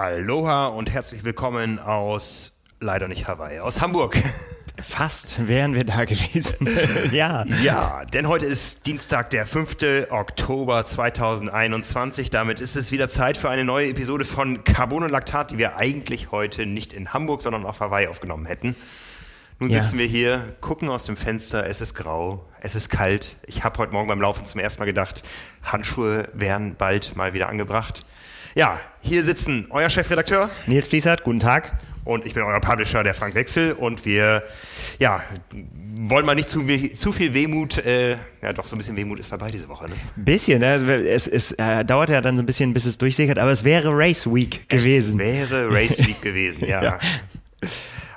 Aloha und herzlich willkommen aus, leider nicht Hawaii, aus Hamburg. Fast wären wir da gewesen. Ja. Ja, denn heute ist Dienstag, der 5. Oktober 2021. Damit ist es wieder Zeit für eine neue Episode von Carbon und Laktat, die wir eigentlich heute nicht in Hamburg, sondern auf Hawaii aufgenommen hätten. Nun sitzen wir hier, gucken aus dem Fenster, es ist grau, es ist kalt. Ich habe heute Morgen beim Laufen zum ersten Mal gedacht, Handschuhe wären bald mal wieder angebracht. Ja, hier sitzen euer Chefredakteur Nils Fließert, guten Tag. Und ich bin euer Publisher, der Frank Wechsel. Und wir wollen mal nicht zu viel Wehmut, doch so ein bisschen Wehmut ist dabei diese Woche. Ne? Bisschen, ne? Es dauert ja dann so ein bisschen, bis es durchsickert. Aber es wäre Race Week gewesen. Ja.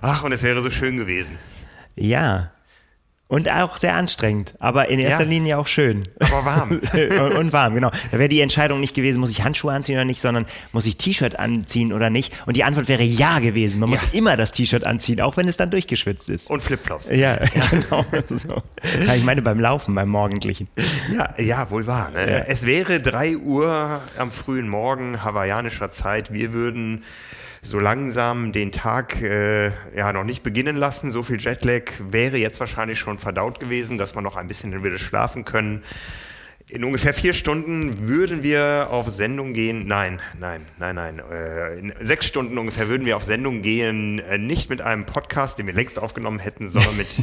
Ach, und es wäre so schön gewesen. Ja. Und auch sehr anstrengend, aber in erster Linie auch schön. Aber warm. Und warm, genau. Da wäre die Entscheidung nicht gewesen, muss ich Handschuhe anziehen oder nicht, sondern muss ich T-Shirt anziehen oder nicht. Und die Antwort wäre ja gewesen. Man muss immer das T-Shirt anziehen, auch wenn es dann durchgeschwitzt ist. Und Flipflops. Ja. Genau. So. Ich meine beim Laufen, beim Morgendlichen. Ja, wohl wahr. Ne? Ja. Es wäre 3 Uhr am frühen Morgen hawaiianischer Zeit. Wir würden so langsam den Tag noch nicht beginnen lassen. So viel Jetlag wäre jetzt wahrscheinlich schon verdaut gewesen, dass man noch ein bisschen würde schlafen können. In ungefähr 4 Stunden würden wir auf Sendung gehen. Nein. In 6 Stunden ungefähr würden wir auf Sendung gehen. Nicht mit einem Podcast, den wir längst aufgenommen hätten, sondern mit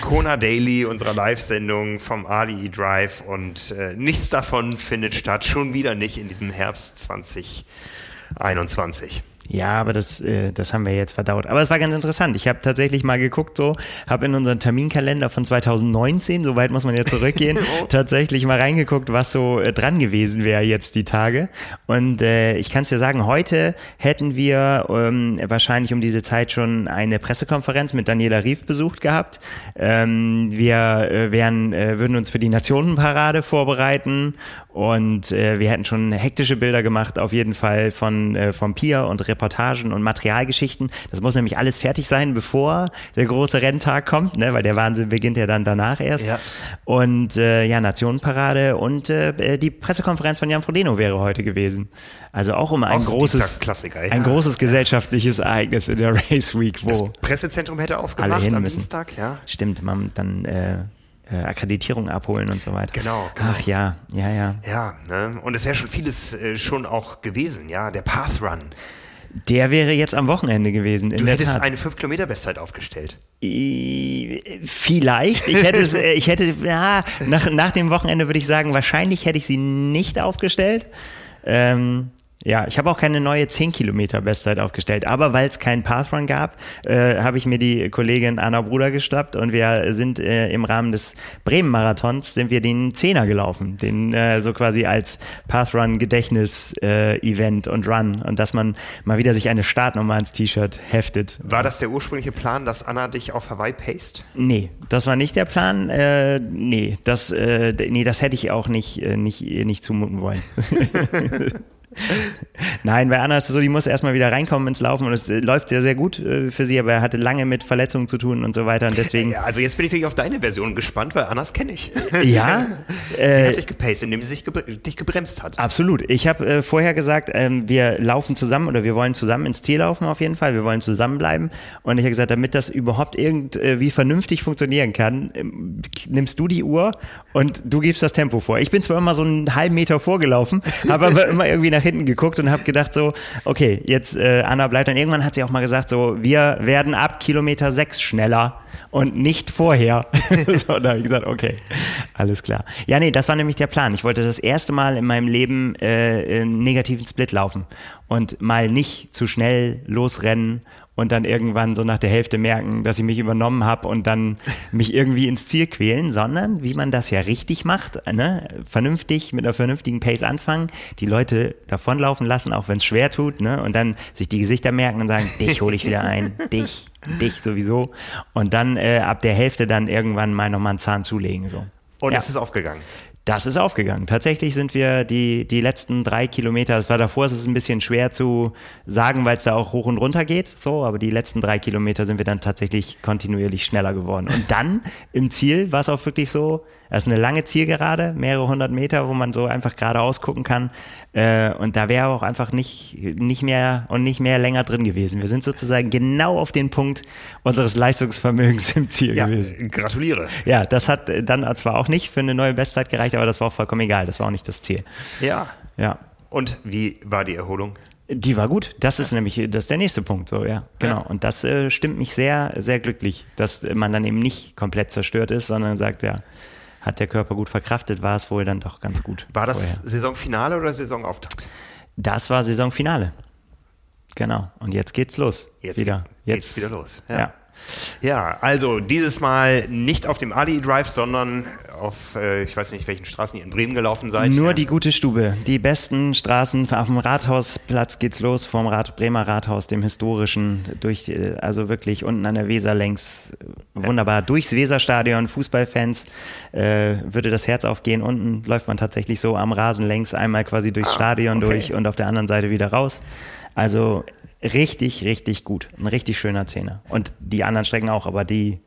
Kona Daily, unserer Live-Sendung vom Ali Drive. Und nichts davon findet statt. Schon wieder nicht in diesem Herbst 2021. Ja, aber das haben wir jetzt verdaut. Aber es war ganz interessant. Ich habe tatsächlich mal geguckt, habe in unseren Terminkalender von 2019, so weit muss man ja zurückgehen, tatsächlich mal reingeguckt, was so dran gewesen wäre jetzt die Tage. Und ich kann es dir sagen, heute hätten wir wahrscheinlich um diese Zeit schon eine Pressekonferenz mit Daniela Rief besucht gehabt. Wir würden uns für die Nationenparade vorbereiten und wir hätten schon hektische Bilder gemacht, auf jeden Fall vom Pier und Reportagen und Materialgeschichten. Das muss nämlich alles fertig sein, bevor der große Renntag kommt, ne? Weil der Wahnsinn beginnt ja dann danach erst. Ja. Und Nationenparade und die Pressekonferenz von Jan Frodeno wäre heute gewesen. Also auch immer ein großes gesellschaftliches Ereignis in der Race Week. Das Pressezentrum hätte aufgemacht am Dienstag. Ja. Stimmt, man dann Akkreditierung abholen und so weiter. Genau. Ach ja. Ja, ne? Und es wäre schon vieles schon auch gewesen, ja, der Path Run. Der wäre jetzt am Wochenende gewesen. Du hättest eine 5-Kilometer-Bestzeit aufgestellt. Vielleicht. Nach dem Wochenende würde ich sagen, wahrscheinlich hätte ich sie nicht aufgestellt. Ich habe auch keine neue 10-Kilometer-Bestzeit aufgestellt, aber weil es keinen Pathrun gab, habe ich mir die Kollegin Anna Bruder geschnappt und wir sind im Rahmen des Bremen-Marathons sind wir den 10er gelaufen, den so quasi als Pathrun-Gedächtnis-Event und Run und dass man mal wieder sich eine Startnummer ans T-Shirt heftet. War das der ursprüngliche Plan, dass Anna dich auf Hawaii paced? Nee, das war nicht der Plan. Das hätte ich auch nicht zumuten wollen. Nein, bei Anna ist es so, die muss erstmal wieder reinkommen ins Laufen und es läuft sehr, sehr gut für sie, aber er hatte lange mit Verletzungen zu tun und so weiter und deswegen... Ja, also jetzt bin ich wirklich auf deine Version gespannt, weil Annas kenne ich. Ja. Sie hat dich gepaced, indem sie sich dich gebremst hat. Absolut. Ich habe vorher gesagt, wir laufen zusammen oder wir wollen zusammen ins Ziel laufen auf jeden Fall, wir wollen zusammenbleiben und ich habe gesagt, damit das überhaupt irgendwie vernünftig funktionieren kann, nimmst du die Uhr und du gibst das Tempo vor. Ich bin zwar immer so einen halben Meter vorgelaufen, aber immer irgendwie nach hinten geguckt und habe gedacht so, okay, jetzt Anna bleibt dann. Irgendwann hat sie auch mal gesagt so, wir werden ab Kilometer 6 schneller und nicht vorher. So, da habe ich gesagt, okay, alles klar. Ja, nee, das war nämlich der Plan. Ich wollte das erste Mal in meinem Leben einen negativen Split laufen und mal nicht zu schnell losrennen und dann irgendwann so nach der Hälfte merken, dass ich mich übernommen habe und dann mich irgendwie ins Ziel quälen, sondern wie man das ja richtig macht, ne? Vernünftig, mit einer vernünftigen Pace anfangen, die Leute davonlaufen lassen, auch wenn es schwer tut, ne? Und dann sich die Gesichter merken und sagen, dich hole ich wieder ein, dich sowieso. Und dann ab der Hälfte dann irgendwann mal nochmal einen Zahn zulegen. So. Und es ist aufgegangen. Das ist aufgegangen. Tatsächlich sind wir die letzten 3 Kilometer, das war davor, es ist ein bisschen schwer zu sagen, weil es da auch hoch und runter geht, so, aber die letzten 3 Kilometer sind wir dann tatsächlich kontinuierlich schneller geworden. Und dann im Ziel war es auch wirklich so, das ist eine lange Zielgerade, mehrere 100 Meter, wo man so einfach geradeaus gucken kann. Und da wäre auch einfach nicht mehr länger drin gewesen. Wir sind sozusagen genau auf den Punkt unseres Leistungsvermögens im Ziel gewesen. Gratuliere. Ja, das hat dann zwar auch nicht für eine neue Bestzeit gereicht, aber das war auch vollkommen egal. Das war auch nicht das Ziel. Ja. Und wie war die Erholung? Die war gut. Das ist nämlich der nächste Punkt. So, ja, genau. Ja. Und das stimmt mich sehr, sehr glücklich, dass man dann eben nicht komplett zerstört ist, sondern sagt, ja, hat der Körper gut verkraftet, war es wohl dann doch ganz gut. War das vorher. Saisonfinale oder Saisonauftakt? Das war Saisonfinale. Genau. Und jetzt geht's los. Jetzt geht's wieder los. Ja, also dieses Mal nicht auf dem Ali Drive, sondern auf, ich weiß nicht, welchen Straßen ihr in Bremen gelaufen seid. Nur die gute Stube, die besten Straßen. Auf dem Rathausplatz geht's los, vom Bremer Rathaus, dem historischen, also wirklich unten an der Weser längs, wunderbar, durchs Weserstadion, Fußballfans, würde das Herz aufgehen. Unten läuft man tatsächlich so am Rasen längs einmal quasi durchs Stadion durch und auf der anderen Seite wieder raus. Also richtig, richtig gut. Ein richtig schöner Zehner. Und die anderen Strecken auch, aber die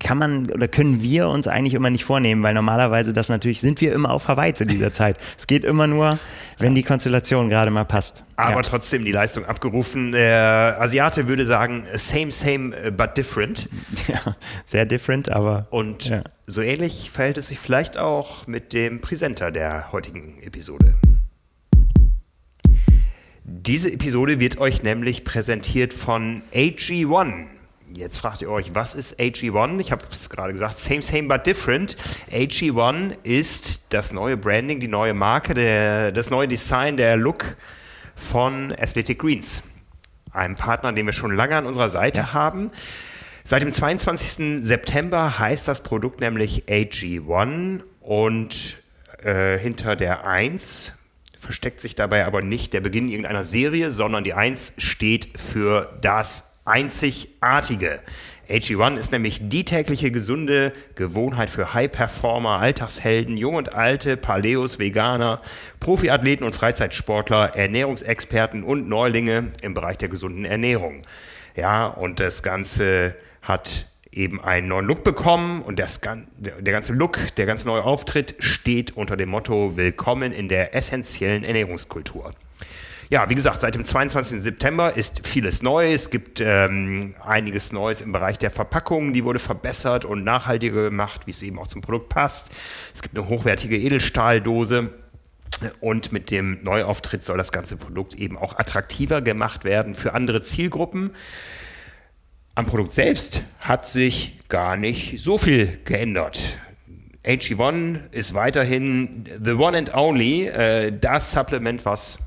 kann man oder können wir uns eigentlich immer nicht vornehmen, weil normalerweise das natürlich, sind wir immer auf Hawaii zu dieser Zeit. Es geht immer nur, wenn die Konstellation gerade mal passt. Aber trotzdem die Leistung abgerufen. Der Asiate würde sagen, same, same, but different. Ja, sehr different, aber... Und so ähnlich verhält es sich vielleicht auch mit dem Präsenter der heutigen Episode. Diese Episode wird euch nämlich präsentiert von AG1. Jetzt fragt ihr euch, was ist AG1? Ich habe es gerade gesagt, same, same, but different. AG1 ist das neue Branding, die neue Marke, das neue Design, der Look von Athletic Greens. Einem Partner, den wir schon lange an unserer Seite haben. Seit dem 22. September heißt das Produkt nämlich AG1 und hinter der 1 versteckt sich dabei aber nicht der Beginn irgendeiner Serie, sondern die 1 steht für das Einzigartige. AG1 ist nämlich die tägliche gesunde Gewohnheit für High-Performer, Alltagshelden, Jung und Alte, Paleos, Veganer, Profiathleten und Freizeitsportler, Ernährungsexperten und Neulinge im Bereich der gesunden Ernährung. Ja, und das Ganze hat eben einen neuen Look bekommen und der ganze Look, der ganze neue Auftritt steht unter dem Motto Willkommen in der essentiellen Ernährungskultur. Ja, wie gesagt, seit dem 22. September ist vieles neu. Es gibt einiges Neues im Bereich der Verpackung. Die wurde verbessert und nachhaltiger gemacht, wie es eben auch zum Produkt passt. Es gibt eine hochwertige Edelstahldose. Und mit dem Neuauftritt soll das ganze Produkt eben auch attraktiver gemacht werden für andere Zielgruppen. Am Produkt selbst hat sich gar nicht so viel geändert. AG1 ist weiterhin the one and only, das Supplement, was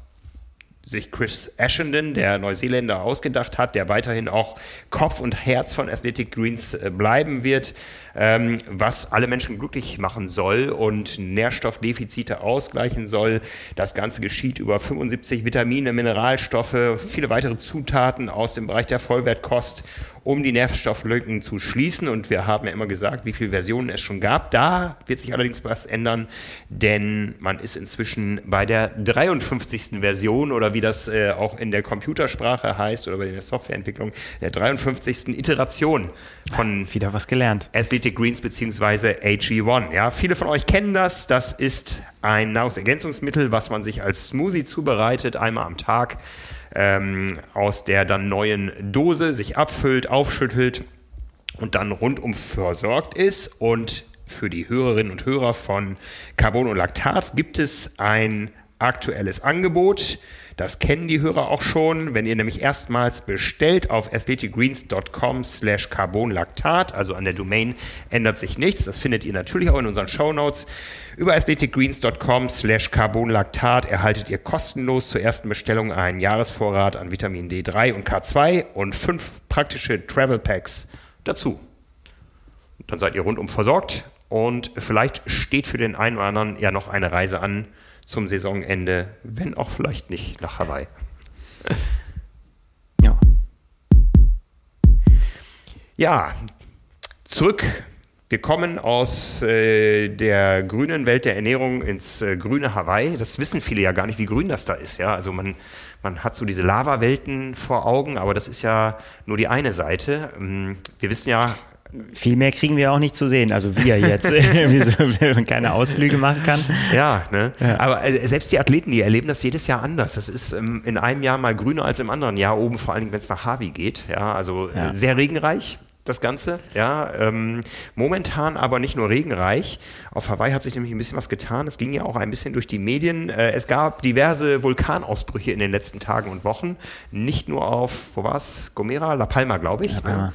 sich Chris Ashenden, der Neuseeländer, ausgedacht hat, der weiterhin auch Kopf und Herz von Athletic Greens bleiben wird, was alle Menschen glücklich machen soll und Nährstoffdefizite ausgleichen soll. Das Ganze geschieht über 75 Vitamine, Mineralstoffe, viele weitere Zutaten aus dem Bereich der Vollwertkost, um die Nährstofflücken zu schließen. Und wir haben ja immer gesagt, wie viele Versionen es schon gab. Da wird sich allerdings was ändern, denn man ist inzwischen bei der 53. Version oder wie das auch in der Computersprache heißt oder bei der Softwareentwicklung, der 53. Iteration von wieder was gelernt. Athletic Greens bzw. AG1. Ja, viele von euch kennen das. Das ist ein Nahrungsergänzungsmittel, was man sich als Smoothie zubereitet, einmal am Tag. Aus der dann neuen Dose sich abfüllt, aufschüttelt und dann rundum versorgt ist. Und für die Hörerinnen und Hörer von Carbon und Laktat gibt es ein aktuelles Angebot. Das kennen die Hörer auch schon. Wenn ihr nämlich erstmals bestellt auf athleticgreens.com/carbonlaktat, also an der Domain ändert sich nichts. Das findet ihr natürlich auch in unseren Shownotes. Über athleticgreens.com/carbonlaktat erhaltet ihr kostenlos zur ersten Bestellung einen Jahresvorrat an Vitamin D3 und K2 und 5 praktische Travel Packs dazu. Dann seid ihr rundum versorgt und vielleicht steht für den einen oder anderen ja noch eine Reise an, zum Saisonende, wenn auch vielleicht nicht nach Hawaii. Ja, zurück Wir kommen aus der grünen Welt der Ernährung ins grüne Hawaii. Das wissen viele ja gar nicht, wie grün das da ist. Ja? Also man hat so diese Lava-Welten vor Augen, aber das ist ja nur die eine Seite. Wir wissen ja... Viel mehr kriegen wir auch nicht zu sehen. Also wir jetzt, wenn man keine Ausflüge machen kann. Ja, ne? Ja. Aber selbst die Athleten, die erleben das jedes Jahr anders. Das ist in einem Jahr mal grüner als im anderen Jahr oben, vor allen Dingen, wenn es nach Hawaii geht. Ja, also ja. Sehr regenreich. Das Ganze, ja, momentan aber nicht nur regenreich. Auf Hawaii hat sich nämlich ein bisschen was getan. Es ging ja auch ein bisschen durch die Medien. Es gab diverse Vulkanausbrüche in den letzten Tagen und Wochen. Nicht nur auf, wo war's? Gomera, La Palma, glaube ich. La Palma. Ja.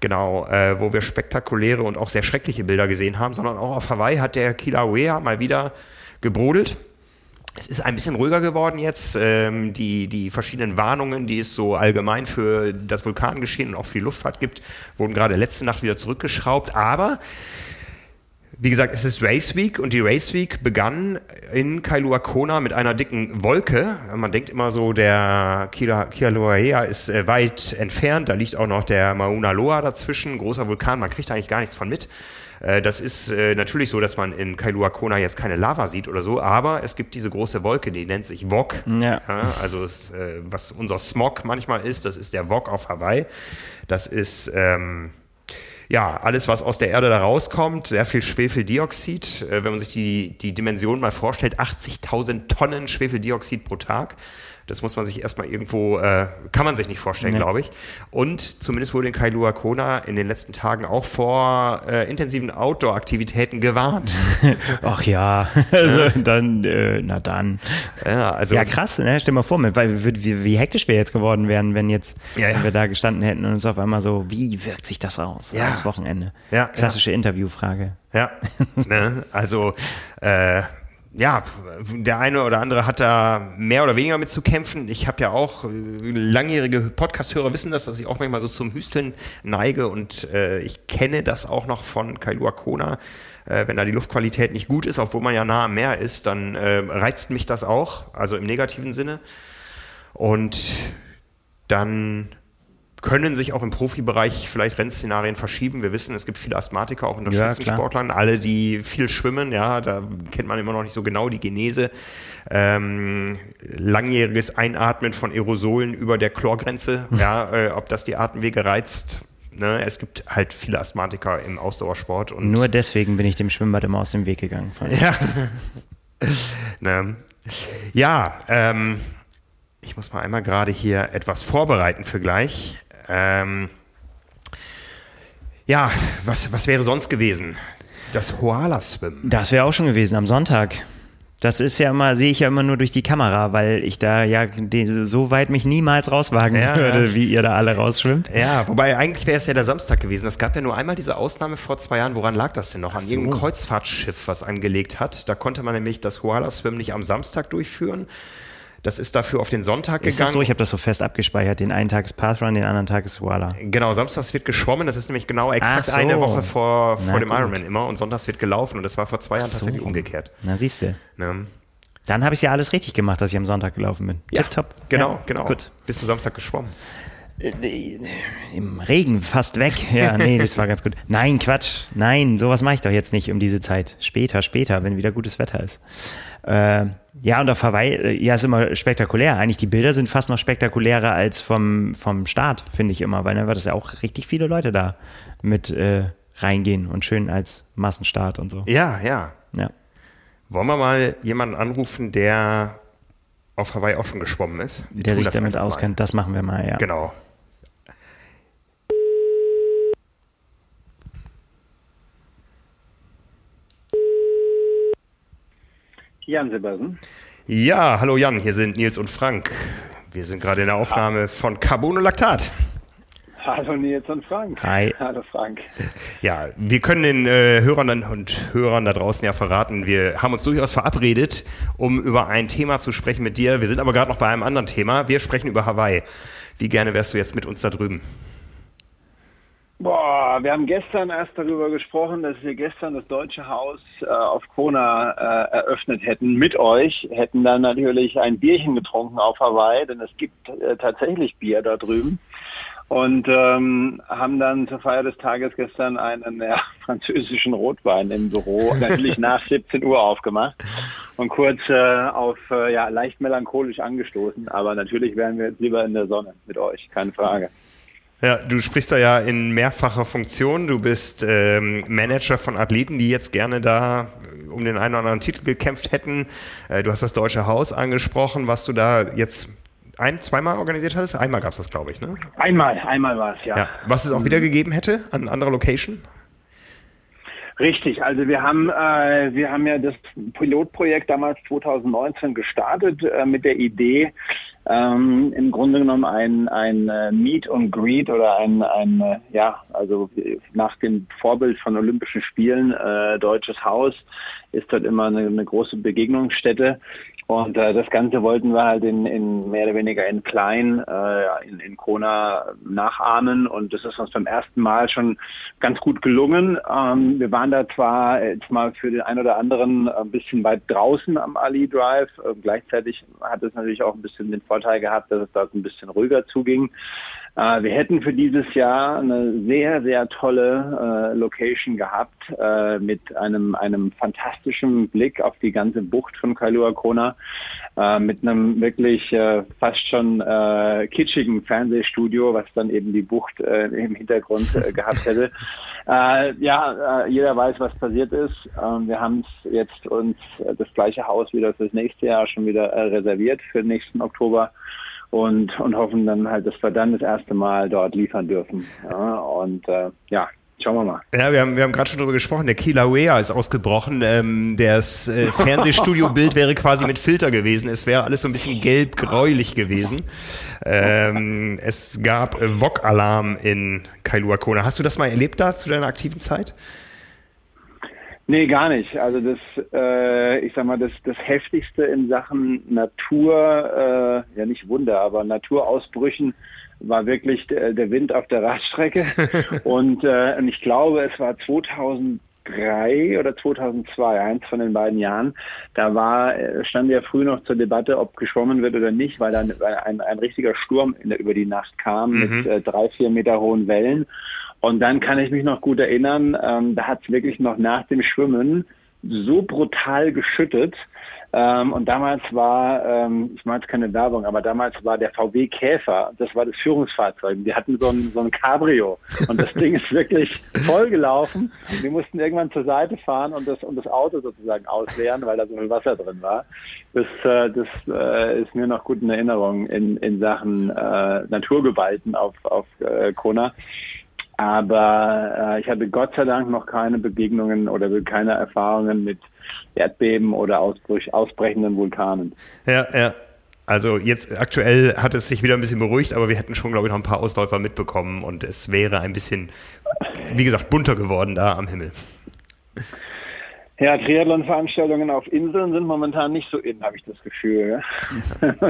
Genau, wo wir spektakuläre und auch sehr schreckliche Bilder gesehen haben, sondern auch auf Hawaii hat der Kilauea mal wieder gebrodelt. Es ist ein bisschen ruhiger geworden jetzt. Die verschiedenen Warnungen, die es so allgemein für das Vulkangeschehen und auch für die Luftfahrt gibt, wurden gerade letzte Nacht wieder zurückgeschraubt. Aber, wie gesagt, es ist Race Week und die Race Week begann in Kailua-Kona mit einer dicken Wolke. Man denkt immer so, der Kilauea ist weit entfernt. Da liegt auch noch der Mauna Loa dazwischen, großer Vulkan. Man kriegt eigentlich gar nichts von mit. Das ist natürlich so, dass man in Kailua-Kona jetzt keine Lava sieht oder so, aber es gibt diese große Wolke, die nennt sich Wok. Ja. Ja, also was unser Smog manchmal ist, das ist der Wok auf Hawaii. Das ist ja alles, was aus der Erde da rauskommt, sehr viel Schwefeldioxid. Wenn man sich die Dimension mal vorstellt, 80.000 Tonnen Schwefeldioxid pro Tag. Das muss man sich erstmal irgendwo, kann man sich nicht vorstellen, glaube ich. Und zumindest wurde in Kailua-Kona in den letzten Tagen auch vor intensiven Outdoor-Aktivitäten gewarnt. Ach ja, also dann, na dann. Ja, also ja krass, ne? Stell dir mal vor, wie hektisch wir jetzt geworden wären, wenn jetzt wir da gestanden hätten und uns auf einmal so, wie wirkt sich das aus, das Wochenende? Ja, klassische Interviewfrage. Ja, ne? Also, ja, der eine oder andere hat da mehr oder weniger mit zu kämpfen. Ich habe ja auch, langjährige Podcast-Hörer wissen das, dass ich auch manchmal so zum Hüsteln neige und ich kenne das auch noch von Kailua-Kona. Wenn da die Luftqualität nicht gut ist, obwohl man ja nah am Meer ist, dann reizt mich das auch, also im negativen Sinne. Und dann können sich auch im Profibereich vielleicht Rennszenarien verschieben. Wir wissen, es gibt viele Asthmatiker auch unter Spitzensportlern, alle, die viel schwimmen, ja, da kennt man immer noch nicht so genau die Genese. Langjähriges Einatmen von Aerosolen über der Chlorgrenze, ob das die Atemwege reizt. Ne, es gibt halt viele Asthmatiker im Ausdauersport. Und nur deswegen bin ich dem Schwimmbad immer aus dem Weg gegangen. Ja, ne. Ja, ich muss mal einmal gerade hier etwas vorbereiten für gleich. Ja, was wäre sonst gewesen? Das Hoala-Swim. Das wäre auch schon gewesen am Sonntag. Das ist ja immer, sehe ich ja immer nur durch die Kamera, weil ich da ja so weit mich niemals rauswagen würde, wie ihr da alle rausschwimmt. Ja, wobei eigentlich wäre es ja der Samstag gewesen. Es gab ja nur einmal diese Ausnahme vor 2 Jahren. Woran lag das denn noch? An irgendeinem Kreuzfahrtschiff, was angelegt hat. Da konnte man nämlich das Hoala-Swim nicht am Samstag durchführen. Das ist dafür auf den Sonntag gegangen. Ist das so? Ich habe das so fest abgespeichert. Den einen Tag ist Pathrun, den anderen Tag ist Hoala. Genau, samstags wird geschwommen. Das ist nämlich genau exakt eine Woche vor dem Ironman immer. Und sonntags wird gelaufen. Und das war vor 2 Jahren tatsächlich umgekehrt. Na, siehst du. Ne? Dann habe ich ja alles richtig gemacht, dass ich am Sonntag gelaufen bin. Ja, tipptopp. Genau. Gut. Bist du Samstag geschwommen? Im Regen fast weg. Ja, nee, das war ganz gut. Nein, Quatsch. Nein, sowas mache ich doch jetzt nicht um diese Zeit. Später, wenn wieder gutes Wetter ist. Ja, und auf Hawaii, ja, ist immer spektakulär. Eigentlich die Bilder sind fast noch spektakulärer als vom Start, finde ich immer, weil dann war das ja auch richtig viele Leute da mit reingehen und schön als Massenstart und so. Ja. Wollen wir mal jemanden anrufen, der auf Hawaii auch schon geschwommen ist? Der sich damit auskennt, das machen wir mal, ja. Genau. Jan Sibersen. Ja, hallo Jan, hier sind Nils und Frank. Wir sind gerade in der Aufnahme von Carbon und Laktat. Hallo Nils und Frank. Hi. Hallo Frank. Ja, wir können den Hörern und Hörern da draußen ja verraten, wir haben uns durchaus verabredet, um über ein Thema zu sprechen mit dir. Wir sind aber gerade noch bei einem anderen Thema. Wir sprechen über Hawaii. Wie gerne wärst du jetzt mit uns da drüben? Boah, wir haben gestern erst darüber gesprochen, dass wir gestern das Deutsche Haus auf Kona eröffnet hätten mit euch, hätten dann natürlich ein Bierchen getrunken auf Hawaii, denn es gibt tatsächlich Bier da drüben und haben dann zur Feier des Tages gestern einen französischen Rotwein im Büro natürlich nach 17 Uhr aufgemacht und kurz auf leicht melancholisch angestoßen. Aber natürlich wären wir jetzt lieber in der Sonne mit euch, keine Frage. Ja, du sprichst da ja in mehrfacher Funktion. Du bist Manager von Athleten, die jetzt gerne da um den einen oder anderen Titel gekämpft hätten. Du hast das Deutsche Haus angesprochen, was du da jetzt zweimal organisiert hattest. Einmal gab es das, glaube ich, ne? Einmal war es, ja. Was es auch wieder gegeben hätte an anderer Location? Richtig, also wir haben ja das Pilotprojekt damals 2019 gestartet mit der Idee, im Grunde genommen ein Meet and Greet oder also nach dem Vorbild von Olympischen Spielen, Deutsches Haus ist dort immer eine große Begegnungsstätte. Und das Ganze wollten wir halt in mehr oder weniger in klein in Kona nachahmen, und das ist uns beim ersten Mal schon ganz gut gelungen. Wir waren da zwar jetzt mal für den einen oder anderen ein bisschen weit draußen am Ali Drive, gleichzeitig hat es natürlich auch ein bisschen den Vorteil gehabt, dass es dort ein bisschen ruhiger zuging. Wir hätten für dieses Jahr eine sehr, sehr tolle Location gehabt mit einem fantastischen Blick auf die ganze Bucht von Kailua-Kona, mit einem wirklich fast schon kitschigen Fernsehstudio, was dann eben die Bucht im Hintergrund gehabt hätte. Jeder weiß, was passiert ist. Wir haben jetzt uns das gleiche Haus wieder fürs nächste Jahr schon wieder reserviert für den nächsten Oktober. Und hoffen dann halt, dass wir dann das erste Mal dort liefern dürfen. Ja, und schauen wir mal. Ja, wir haben gerade schon drüber gesprochen, der Kilauea ist ausgebrochen. Das Fernsehstudio-Bild wäre quasi mit Filter gewesen. Es wäre alles so ein bisschen gelb-gräulich gewesen. Es gab Wok-Alarm in Kailua-Kona. Hast du das mal erlebt da zu deiner aktiven Zeit? Nee, gar nicht. Also das Heftigste in Sachen Natur, nicht Wunder, aber Naturausbrüchen war wirklich der Wind auf der Radstrecke. Und ich glaube, es war 2003 oder 2002, eins von den beiden Jahren, da stand ja früh noch zur Debatte, ob geschwommen wird oder nicht, weil dann ein richtiger Sturm über die Nacht kam mit 3-4 Meter hohen Wellen. Und dann kann ich mich noch gut erinnern, da hat es wirklich noch nach dem Schwimmen so brutal geschüttet. Und damals ich mache jetzt keine Werbung, aber damals war der VW Käfer, das war das Führungsfahrzeug. Die hatten so ein Cabrio und das Ding ist wirklich vollgelaufen. Wir mussten irgendwann zur Seite fahren und das Auto sozusagen ausleeren, weil da so viel Wasser drin war. Das ist mir noch gut in Erinnerung in Sachen Naturgewalten auf Kona. Aber ich hatte Gott sei Dank noch keine Begegnungen oder keine Erfahrungen mit Erdbeben oder ausbrechenden Vulkanen. Ja. Also jetzt aktuell hat es sich wieder ein bisschen beruhigt, aber wir hätten schon, glaube ich, noch ein paar Ausläufer mitbekommen und es wäre ein bisschen, wie gesagt, bunter geworden da am Himmel. Ja, Triathlon-Veranstaltungen auf Inseln sind momentan nicht so in, habe ich das Gefühl.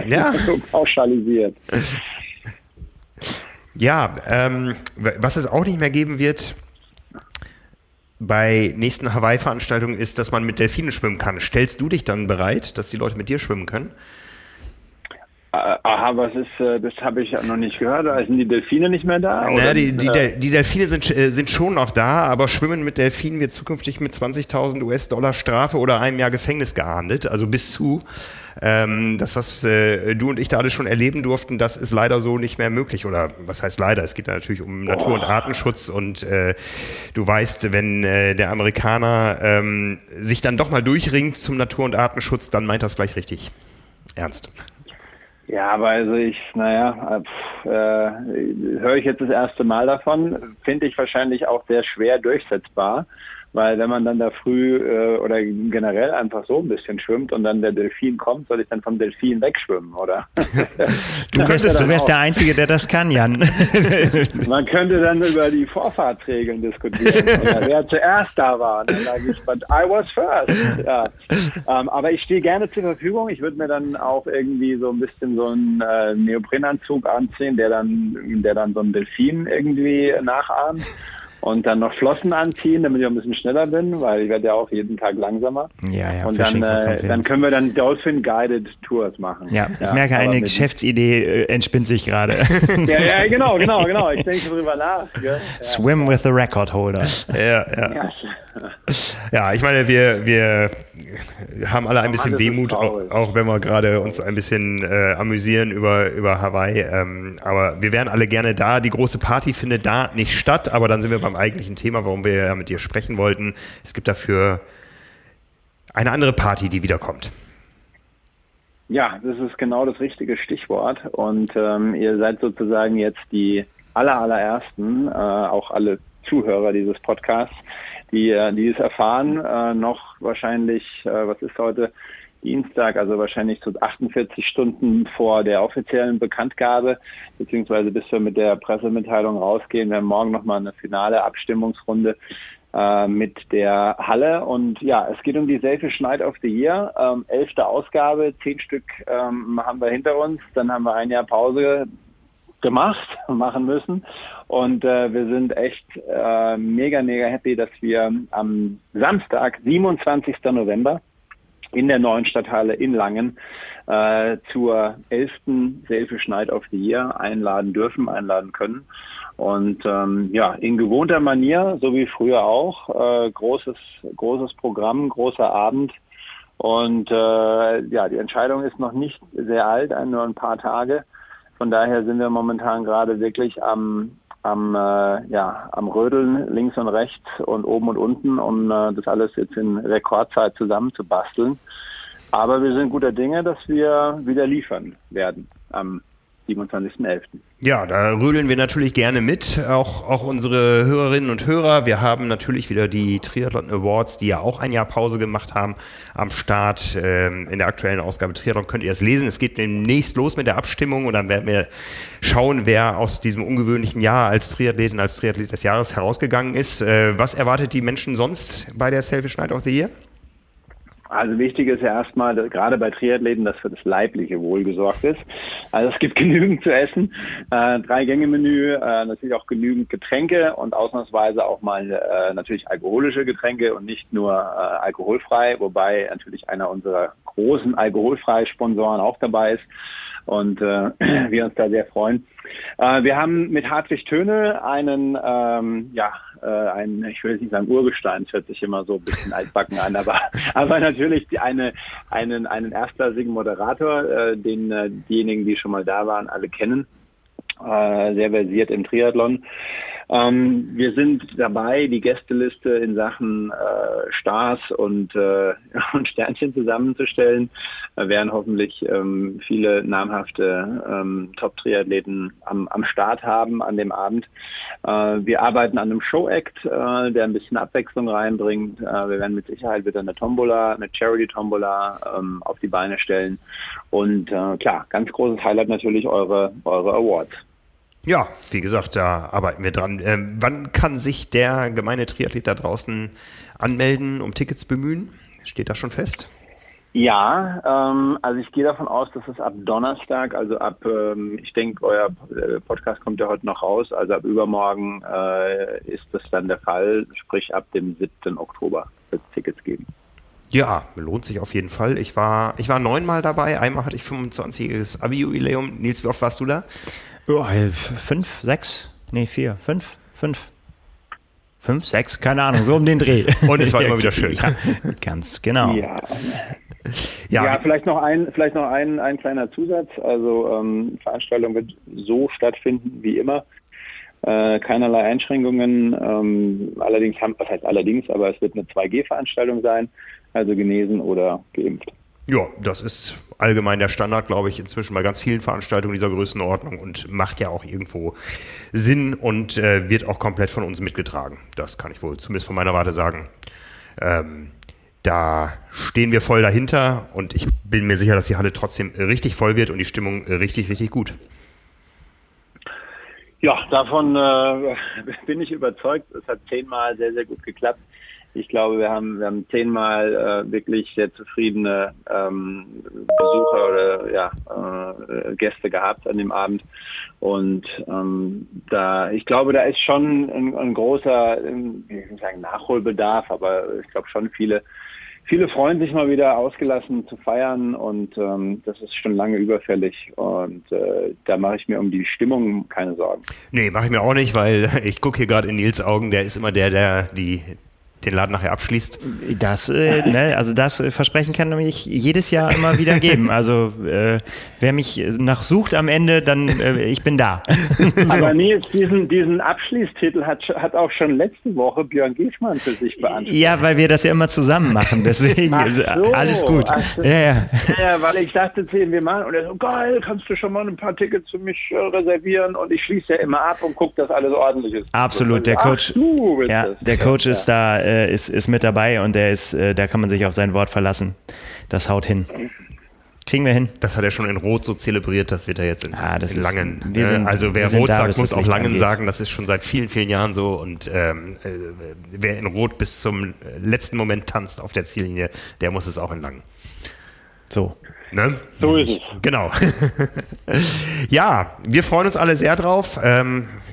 Ja. So pauschalisiert. Ja, was es auch nicht mehr geben wird bei nächsten Hawaii-Veranstaltungen ist, dass man mit Delfinen schwimmen kann. Stellst du dich dann bereit, dass die Leute mit dir schwimmen können? Aha, das habe ich noch nicht gehört. Also sind die Delfine nicht mehr da? Naja, die Delfine sind schon noch da, aber Schwimmen mit Delfinen wird zukünftig mit $20.000 Strafe oder einem Jahr Gefängnis geahndet. Also bis zu. Das, was du und ich da alle schon erleben durften, das ist leider so nicht mehr möglich. Oder was heißt leider? Es geht natürlich um Natur- und Artenschutz. Und du weißt, wenn der Amerikaner sich dann doch mal durchringt zum Natur- und Artenschutz, dann meint das gleich richtig ernst. Ja, aber höre ich jetzt das erste Mal davon, finde ich wahrscheinlich auch sehr schwer durchsetzbar, weil wenn man dann da früh oder generell einfach so ein bisschen schwimmt und dann der Delfin kommt, soll ich dann vom Delfin wegschwimmen, oder? Du wärst der Einzige, der das kann, Jan. Man könnte dann über die Vorfahrtregeln diskutieren, oder wer zuerst da war. Und dann sage ich, but I was first. Ja. Aber ich stehe gerne zur Verfügung. Ich würde mir dann auch irgendwie so ein bisschen so einen Neoprenanzug anziehen, der dann so einen Delfin irgendwie nachahmt. Und dann noch Flossen anziehen, damit ich auch ein bisschen schneller bin, weil ich werde ja auch jeden Tag langsamer. Ja, ja. Und dann können wir dann Dolphin-Guided Tours machen. Ja, ja, ich merke, eine Geschäftsidee entspinnt sich gerade. Ja, genau. Ich denke drüber nach. Ja. Swim with the record holder. Ja. Ja, ich meine, wir haben alle ein bisschen Wehmut, auch wenn wir gerade uns ein bisschen amüsieren über Hawaii. Aber wir wären alle gerne da. Die große Party findet da nicht statt, aber dann sind wir beim eigentlichen Thema, warum wir ja mit dir sprechen wollten. Es gibt dafür eine andere Party, die wiederkommt. Ja, das ist genau das richtige Stichwort. Und ihr seid sozusagen jetzt die allerersten, auch alle Zuhörer dieses Podcasts, die es erfahren, noch wahrscheinlich, was ist heute, Dienstag, also wahrscheinlich so 48 Stunden vor der offiziellen Bekanntgabe, beziehungsweise bis wir mit der Pressemitteilung rausgehen. Wir haben morgen nochmal eine finale Abstimmungsrunde mit der Halle. Und ja, es geht um die Safe Shine of the Year. 11. Ausgabe, 10 Stück haben wir hinter uns. Dann haben wir ein Jahr Pause machen müssen. Und wir sind echt mega happy, dass wir am Samstag, 27. November, in der neuen Stadthalle in Langen zur 11. Safe Shine of the Year einladen können. Und in gewohnter Manier, so wie früher auch, großes Programm, großer Abend. Und die Entscheidung ist noch nicht sehr alt, nur ein paar Tage. Von daher sind wir momentan gerade wirklich am Rödeln links und rechts und oben und unten, um das alles jetzt in Rekordzeit zusammenzubasteln. Aber wir sind guter Dinge, dass wir wieder liefern werden am 27.11. Ja, da rödeln wir natürlich gerne mit, auch unsere Hörerinnen und Hörer. Wir haben natürlich wieder die Triathlon Awards, die ja auch ein Jahr Pause gemacht haben, am Start. In der aktuellen Ausgabe Triathlon könnt ihr das lesen. Es geht demnächst los mit der Abstimmung und dann werden wir schauen, wer aus diesem ungewöhnlichen Jahr als Triathletin, als Triathlet des Jahres herausgegangen ist. Was erwartet die Menschen sonst bei der Selfish Night of the Year? Also wichtig ist ja erstmal, gerade bei Triathleten, dass für das leibliche Wohl gesorgt ist. Also es gibt genügend zu essen, 3-Gänge-Menü, natürlich auch genügend Getränke und ausnahmsweise auch mal natürlich alkoholische Getränke und nicht nur alkoholfrei, wobei natürlich einer unserer großen alkoholfreien Sponsoren auch dabei ist. Und wir uns da sehr freuen. Wir haben mit Hartwig Töne einen, ich will jetzt nicht sagen Urgestein, das hört sich immer so ein bisschen altbacken an, aber natürlich einen erstklassigen Moderator, den diejenigen, die schon mal da waren, alle kennen, sehr versiert im Triathlon. Wir sind dabei, die Gästeliste in Sachen Stars und Sternchen zusammenzustellen. Da werden hoffentlich viele namhafte Top-Triathleten am Start haben an dem Abend. Wir arbeiten an einem Show-Act, der ein bisschen Abwechslung reinbringt. Wir werden mit Sicherheit wieder eine Tombola, eine Charity-Tombola auf die Beine stellen. Und klar, ganz großes Highlight natürlich eure Awards. Ja, wie gesagt, da arbeiten wir dran. Wann kann sich der gemeine Triathlet da draußen anmelden, um Tickets bemühen? Steht das schon fest? Ja, also ich gehe davon aus, dass es ab Donnerstag, also ab, ich denke, euer Podcast kommt ja heute noch raus, also ab übermorgen ist das dann der Fall, sprich ab dem 7. Oktober wird es Tickets geben. Ja, lohnt sich auf jeden Fall. Ich war 9-mal dabei, einmal hatte ich 25-jähriges Abi-Jubiläum. Nils, wie oft warst du da? 5, 6, keine Ahnung, so um den Dreh. Und es war immer wieder schön. Ja, ganz genau. Ja, vielleicht noch ein kleiner Zusatz. Also Veranstaltung wird so stattfinden wie immer. Keinerlei Einschränkungen. Aber es wird eine 2G-Veranstaltung sein. Also genesen oder geimpft. Ja, das ist allgemein der Standard, glaube ich, inzwischen bei ganz vielen Veranstaltungen dieser Größenordnung und macht ja auch irgendwo Sinn und wird auch komplett von uns mitgetragen. Das kann ich wohl zumindest von meiner Warte sagen. Da stehen wir voll dahinter und ich bin mir sicher, dass die Halle trotzdem richtig voll wird und die Stimmung richtig gut. Ja, davon bin ich überzeugt. Es hat 10-mal sehr gut geklappt. Ich glaube, wir haben 10-mal wirklich sehr zufriedene Besucher oder Gäste gehabt an dem Abend. Und da ist schon ein großer, wie soll ich sagen, Nachholbedarf, aber ich glaube schon viele freuen sich mal wieder ausgelassen zu feiern und das ist schon lange überfällig und da mache ich mir um die Stimmung keine Sorgen. Nee, mache ich mir auch nicht, weil ich gucke hier gerade in Nils Augen, der ist immer der den Laden nachher abschließt. Das, das Versprechen kann nämlich jedes Jahr immer wieder geben. Also wer mich sucht am Ende, dann ich bin da. So. Aber Nils, diesen Abschließtitel hat auch schon letzte Woche Björn Giesmann für sich beantragt. Ja, weil wir das ja immer zusammen machen, deswegen alles gut. Ach, ja, weil ich dachte, wir machen und er so, geil, kannst du schon mal ein paar Tickets für mich reservieren und ich schließe ja immer ab und gucke, dass alles ordentlich ist. Absolut, der Coach, ist da ist mit dabei und da kann man sich auf sein Wort verlassen. Das haut hin. Kriegen wir hin. Das hat er schon in Rot so zelebriert, das wird er jetzt in Langen. Wer Rot sagt, muss auch Langen sagen. Das ist schon seit vielen, vielen Jahren so. Und wer in Rot bis zum letzten Moment tanzt auf der Ziellinie, der muss es auch in Langen. So. Ne? So ist es. Genau. Ja, wir freuen uns alle sehr drauf.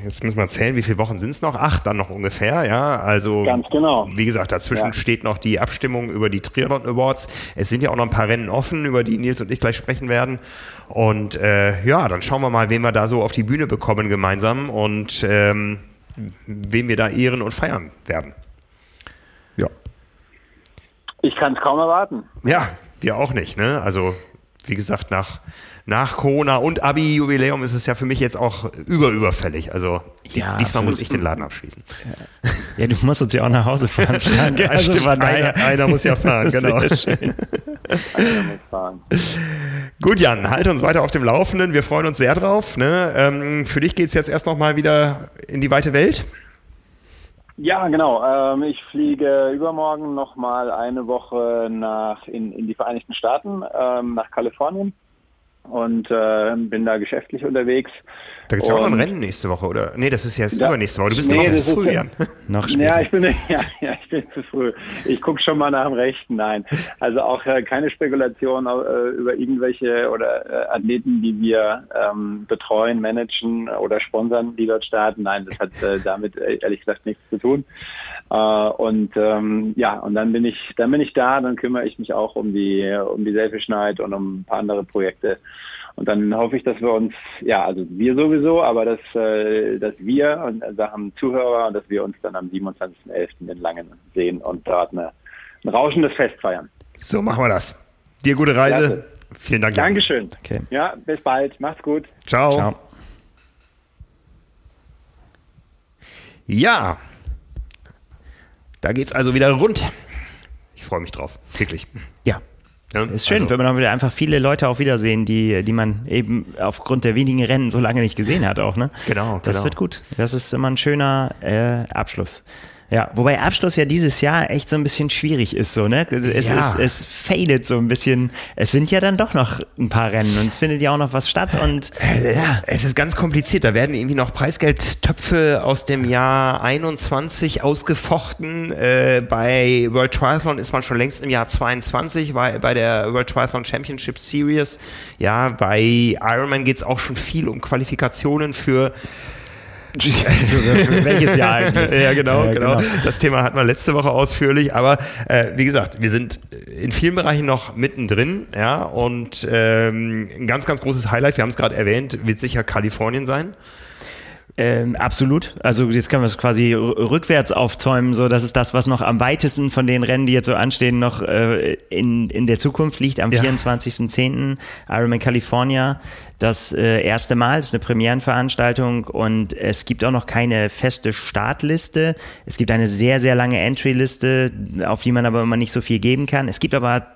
Jetzt müssen wir zählen, wie viele Wochen sind es noch? 8 dann noch ungefähr, ja. Also, ganz genau. Wie gesagt, dazwischen steht noch die Abstimmung über die Triathlon Awards. Es sind ja auch noch ein paar Rennen offen, über die Nils und ich gleich sprechen werden. Und dann schauen wir mal, wen wir da so auf die Bühne bekommen gemeinsam und wen wir da ehren und feiern werden. Ja. Ich kann es kaum erwarten. Ja. Wir auch nicht, ne? Also, wie gesagt, nach Corona und Abi-Jubiläum ist es ja für mich jetzt auch überfällig. Also, ja, diesmal muss ich den Laden abschließen. Ja, du musst uns ja auch nach Hause fahren. Ja, also stimmt, einer muss ja fahren, genau. Sehr schön. Einer muss fahren. Gut, Jan, halt uns weiter auf dem Laufenden. Wir freuen uns sehr drauf, ne? Für dich geht es jetzt erst nochmal wieder in die weite Welt. Ja, genau. Ich fliege übermorgen nochmal eine Woche in die Vereinigten Staaten, nach Kalifornien und bin da geschäftlich unterwegs. Da gibt es ja auch noch ein Rennen nächste Woche, oder? Nee, das ist ja erst übernächste Woche. Du bist noch zu früh, Jan. Ich bin zu früh. Ich gucke schon mal nach dem Rechten. Nein, also auch keine Spekulation über irgendwelche oder Athleten, die wir betreuen, managen oder sponsern, die dort starten. Nein, das hat damit ehrlich gesagt nichts zu tun. Und dann bin ich da, dann kümmere ich mich auch um die Selfie-Schneid und um ein paar andere Projekte. Und dann hoffe ich, dass wir uns, wir sowieso, aber dass wir und da haben Zuhörer, dass wir uns dann am 27.11. in Langen sehen und dort ein rauschendes Fest feiern. So machen wir das. Dir gute Reise. Klasse. Vielen Dank. Dankeschön. Okay. Ja, bis bald. Macht's gut. Ciao. Ciao. Ja, da geht's also wieder rund. Ich freue mich drauf. Wirklich. Ja. Ja, ist schön, wenn man dann wieder einfach viele Leute auch wiedersehen, die man eben aufgrund der wenigen Rennen so lange nicht gesehen hat auch, ne? Genau. Das wird gut. Das ist immer ein schöner Abschluss. Ja, wobei Abschluss ja dieses Jahr echt so ein bisschen schwierig ist, so, ne? Es fadet so ein bisschen. Es sind ja dann doch noch ein paar Rennen und es findet ja auch noch was statt und. Ja, es ist ganz kompliziert. Da werden irgendwie noch Preisgeldtöpfe aus dem Jahr 21 ausgefochten. Bei World Triathlon ist man schon längst im Jahr 22, weil bei der World Triathlon Championship Series. Ja, bei Ironman geht's auch schon viel um Qualifikationen für welches Jahr eigentlich? Ja, genau. Das Thema hatten wir letzte Woche ausführlich, aber wie gesagt, wir sind in vielen Bereichen noch mittendrin, ja, und ein ganz, ganz großes Highlight, wir haben es gerade erwähnt, wird sicher Kalifornien sein. Absolut. Also jetzt können wir es quasi rückwärts aufzäumen, so dass es das, was noch am weitesten von den Rennen, die jetzt so anstehen, noch in der Zukunft liegt. Am 24.10. Ironman California, das erste Mal, das ist eine Premierenveranstaltung und es gibt auch noch keine feste Startliste. Es gibt eine sehr, sehr lange Entry-Liste, auf die man aber immer nicht so viel geben kann. Es gibt aber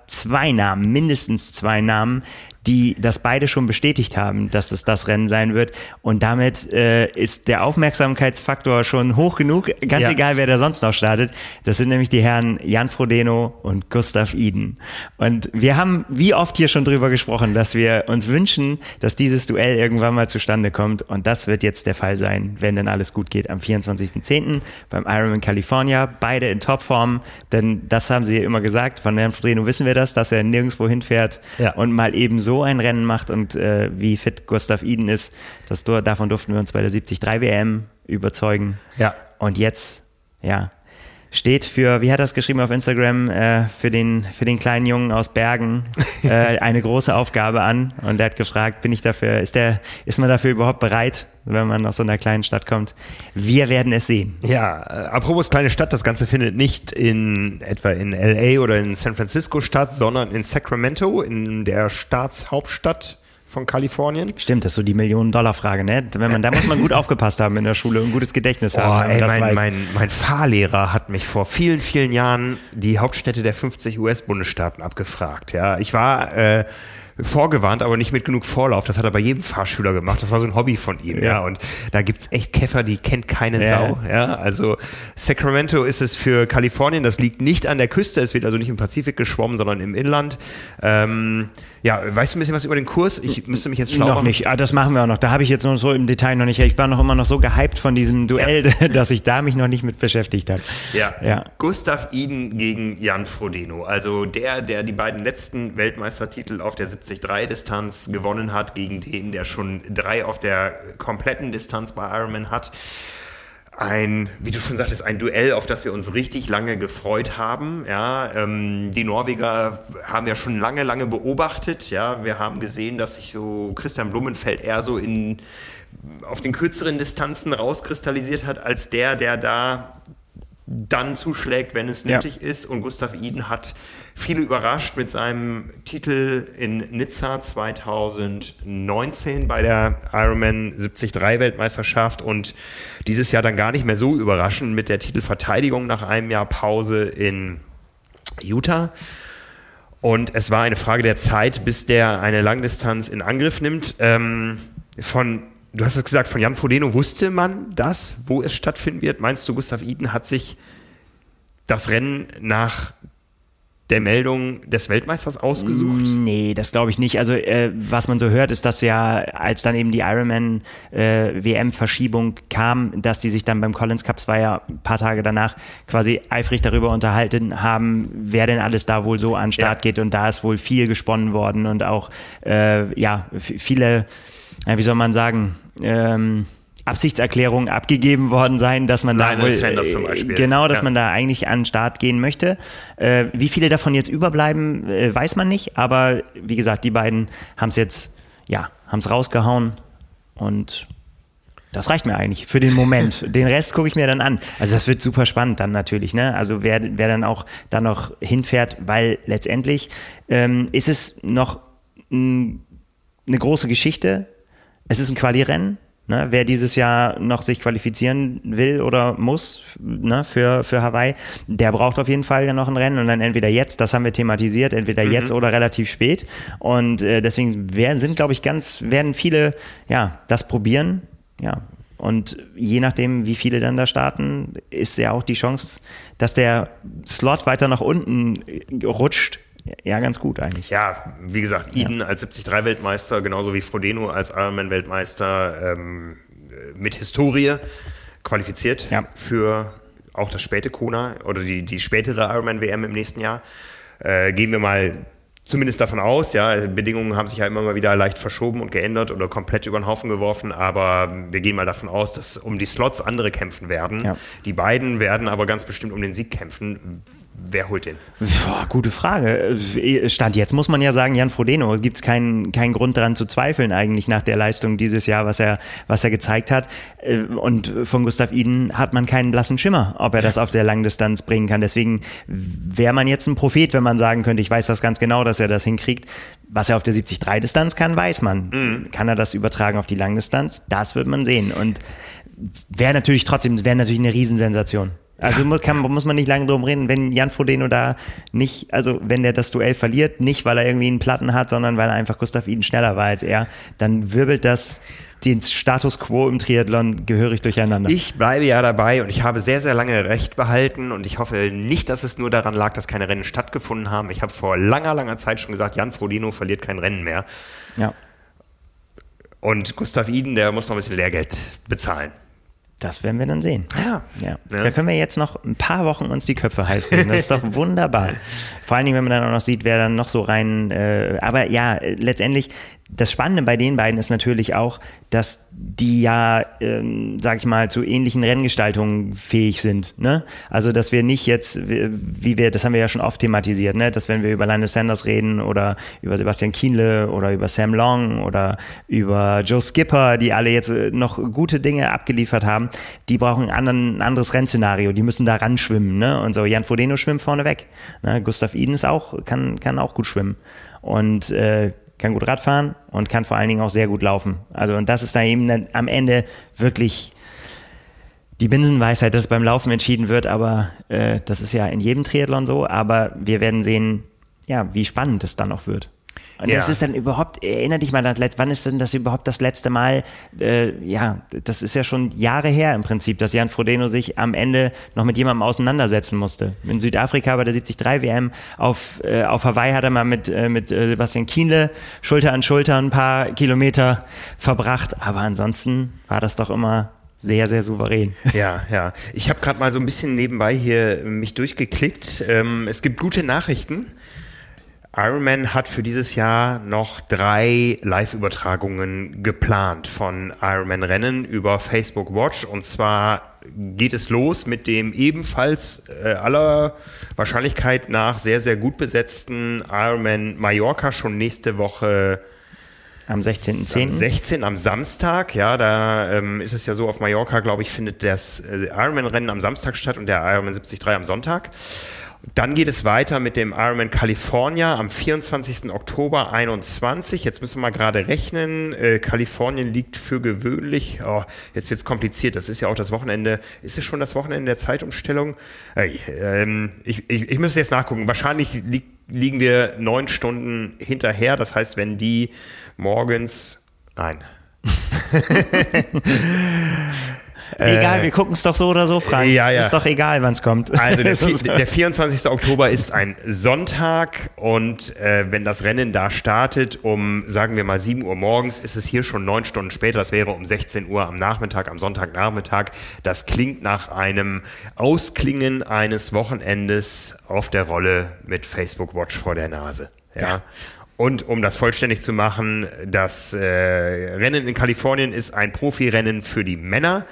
mindestens zwei Namen, die das beide schon bestätigt haben, dass es das Rennen sein wird. Und damit ist der Aufmerksamkeitsfaktor schon hoch genug, ganz egal, wer da sonst noch startet. Das sind nämlich die Herren Jan Frodeno und Gustav Iden. Und wir haben wie oft hier schon drüber gesprochen, dass wir uns wünschen, dass dass dieses Duell irgendwann mal zustande kommt. Und das wird jetzt der Fall sein, wenn dann alles gut geht, am 24.10. beim Ironman California. Beide in Topform, denn das haben sie ja immer gesagt. Von Jan Frodeno wissen wir das, dass er nirgendwo hinfährt und mal eben so ein Rennen macht. Und wie fit Gustav Iden ist, davon durften wir uns bei der 73 WM überzeugen. Ja. Und jetzt, steht für, wie hat das geschrieben auf Instagram, für den kleinen Jungen aus Bergen eine große Aufgabe an. Und er hat gefragt, ist man dafür überhaupt bereit, wenn man aus so einer kleinen Stadt kommt? Wir werden es sehen. Ja, apropos kleine Stadt, das Ganze findet nicht in etwa in LA oder in San Francisco statt, sondern in Sacramento, in der Staatshauptstadt von Kalifornien. Stimmt, das ist so die Millionen-Dollar-Frage, ne? Da muss man gut aufgepasst haben in der Schule und ein gutes Gedächtnis haben. Ey, mein Fahrlehrer hat mich vor vielen, vielen Jahren die Hauptstädte der 50 US-Bundesstaaten abgefragt. Ja, ich war vorgewarnt, aber nicht mit genug Vorlauf. Das hat er bei jedem Fahrschüler gemacht. Das war so ein Hobby von ihm. Ja. Und da gibt's echt Käfer, die kennt keine Sau. Ja, also Sacramento ist es für Kalifornien. Das liegt nicht an der Küste. Es wird also nicht im Pazifik geschwommen, sondern im Inland. Weißt du ein bisschen was über den Kurs? Ich müsste mich jetzt schlau machen. Noch nicht, das machen wir auch noch. Da habe ich jetzt noch so im Detail noch nicht. Ich war noch immer noch so gehypt von diesem Duell, dass ich da mich noch nicht mit beschäftigt habe. Ja. Gustav Iden gegen Jan Frodeno. Also der die beiden letzten Weltmeistertitel auf der 73-Distanz gewonnen hat, gegen den, der schon 3 auf der kompletten Distanz bei Ironman hat. Wie du schon sagtest, ein Duell, auf das wir uns richtig lange gefreut haben. Ja, die Norweger haben ja schon lange, lange beobachtet. Ja, wir haben gesehen, dass sich so Kristian Blummenfelt eher so auf den kürzeren Distanzen rauskristallisiert hat, als der da dann zuschlägt, wenn es nötig ist. Und Gustav Iden hat viele überrascht mit seinem Titel in Nizza 2019 bei der Ironman 73 Weltmeisterschaft und dieses Jahr dann gar nicht mehr so überraschend mit der Titelverteidigung nach einem Jahr Pause in Utah. Und es war eine Frage der Zeit, bis der eine Langdistanz in Angriff nimmt. Du hast es gesagt, von Jan Frodeno wusste man das, wo es stattfinden wird. Meinst du, Gustav Iden hat sich das Rennen nach der Meldung des Weltmeisters ausgesucht? Nee, das glaube ich nicht. Also was man so hört, ist, dass ja, als dann eben die Ironman-WM-Verschiebung kam, dass die sich dann beim Collins Cup, es war ja ein paar Tage danach, quasi eifrig darüber unterhalten haben, wer denn alles da wohl so an den Start geht. Und da ist wohl viel gesponnen worden und auch viele, wie soll man sagen, Absichtserklärungen abgegeben worden sein, dass man Lionel Sanders zum Beispiel. Genau, dass man da eigentlich an den Start gehen möchte. Wie viele davon jetzt überbleiben, weiß man nicht, aber wie gesagt, die beiden haben es jetzt, haben es rausgehauen und das reicht mir eigentlich für den Moment. Den Rest gucke ich mir dann an. Also das wird super spannend dann natürlich, ne? Also wer dann auch da noch hinfährt, weil letztendlich ist es noch eine große Geschichte. Es ist ein Quali-Rennen. Ne, wer dieses Jahr noch sich qualifizieren will oder muss für Hawaii, der braucht auf jeden Fall dann noch ein Rennen und dann entweder jetzt, das haben wir thematisiert, jetzt oder relativ spät und deswegen werden viele das probieren, und je nachdem, wie viele dann da starten, ist ja auch die Chance, dass der Slot weiter nach unten rutscht. Ja, ganz gut eigentlich. Ja, wie gesagt, Iden als 73 Weltmeister, genauso wie Frodeno als Ironman-Weltmeister mit Historie qualifiziert für auch das späte Kona oder die spätere Ironman-WM im nächsten Jahr. Gehen wir mal zumindest davon aus, Bedingungen haben sich ja immer mal wieder leicht verschoben und geändert oder komplett über den Haufen geworfen, aber wir gehen mal davon aus, dass um die Slots andere kämpfen werden. Ja. Die beiden werden aber ganz bestimmt um den Sieg kämpfen. Wer holt den? Boah, gute Frage. Stand jetzt muss man ja sagen, Jan Frodeno, gibt es keinen Grund daran zu zweifeln eigentlich nach der Leistung dieses Jahr, was er gezeigt hat. Und von Gustav Iden hat man keinen blassen Schimmer, ob er das auf der Langdistanz bringen kann. Deswegen wäre man jetzt ein Prophet, wenn man sagen könnte, ich weiß das ganz genau, dass er das hinkriegt. Was er auf der 73-Distanz kann, weiß man. Mhm. Kann er das übertragen auf die Langdistanz? Das wird man sehen. Und wäre natürlich eine Riesensensation. Also muss man nicht lange drum reden, wenn Jan Frodeno da nicht, also wenn der das Duell verliert, nicht weil er irgendwie einen Platten hat, sondern weil er einfach Gustav Iden schneller war als er, dann wirbelt das den Status Quo im Triathlon gehörig durcheinander. Ich bleibe ja dabei und ich habe sehr, sehr lange Recht behalten und ich hoffe nicht, dass es nur daran lag, dass keine Rennen stattgefunden haben. Ich habe vor langer, langer Zeit schon gesagt, Jan Frodeno verliert kein Rennen mehr. Ja. Und Gustav Iden, der muss noch ein bisschen Lehrgeld bezahlen. Das werden wir dann sehen. Ja. Da können wir jetzt noch ein paar Wochen uns die Köpfe heiß reden. Das ist doch wunderbar. Vor allen Dingen, wenn man dann auch noch sieht, wer dann noch so rein... aber ja, letztendlich, das Spannende bei den beiden ist natürlich auch, dass die ja, sag ich mal, zu ähnlichen Renngestaltungen fähig sind. Ne? Also, dass wir nicht jetzt, wie wir, das haben wir ja schon oft thematisiert, ne? Dass wenn wir über Lionel Sanders reden oder über Sebastian Kienle oder über Sam Long oder über Joe Skipper, die alle jetzt noch gute Dinge abgeliefert haben, die brauchen ein anderes Rennszenario, die müssen da ran schwimmen. Ne? Und so, Jan Frodeno schwimmt vorne weg. Ne? Gustav Iden ist auch, kann auch gut schwimmen. Und kann gut Radfahren und kann vor allen Dingen auch sehr gut laufen. Also, und das ist da eben dann am Ende wirklich die Binsenweisheit, dass beim Laufen entschieden wird, aber das ist ja in jedem Triathlon so, aber wir werden sehen, ja, wie spannend es dann auch wird. Und das ist dann überhaupt, erinnere dich mal, wann ist denn das überhaupt das letzte Mal, das ist ja schon Jahre her im Prinzip, dass Jan Frodeno sich am Ende noch mit jemandem auseinandersetzen musste. In Südafrika bei der 73 WM, auf Hawaii hat er mal mit Sebastian Kienle Schulter an Schulter ein paar Kilometer verbracht, aber ansonsten war das doch immer sehr, sehr souverän. Ja. Ich habe gerade mal so ein bisschen nebenbei hier mich durchgeklickt. Es gibt gute Nachrichten. Ironman hat für dieses Jahr noch 3 Live-Übertragungen geplant von Ironman-Rennen über Facebook Watch. Und zwar geht es los mit dem ebenfalls aller Wahrscheinlichkeit nach sehr, sehr gut besetzten Ironman Mallorca schon nächste Woche am 16.10. Am Samstag, ja, da ist es ja so, auf Mallorca, glaube ich, findet das Ironman-Rennen am Samstag statt und der Ironman 73 am Sonntag. Dann geht es weiter mit dem Ironman California am 24. Oktober 21. Jetzt müssen wir mal gerade rechnen. Kalifornien liegt für gewöhnlich, jetzt wird's kompliziert, das ist ja auch das Wochenende. Ist es schon das Wochenende der Zeitumstellung? Ich müsste jetzt nachgucken. Wahrscheinlich liegen wir 9 Stunden hinterher. Das heißt, wenn die morgens... Nein. Egal, wir gucken es doch so oder so, Frank. Ja. Ist doch egal, wann es kommt. Also der 24. Oktober ist ein Sonntag und wenn das Rennen da startet um, sagen wir mal, 7 Uhr morgens, ist es hier schon 9 Stunden später. Das wäre um 16 Uhr am Nachmittag, am Sonntagnachmittag. Das klingt nach einem Ausklingen eines Wochenendes auf der Rolle mit Facebook Watch vor der Nase. Ja. Und um das vollständig zu machen, das Rennen in Kalifornien ist ein Profirennen für die Männer.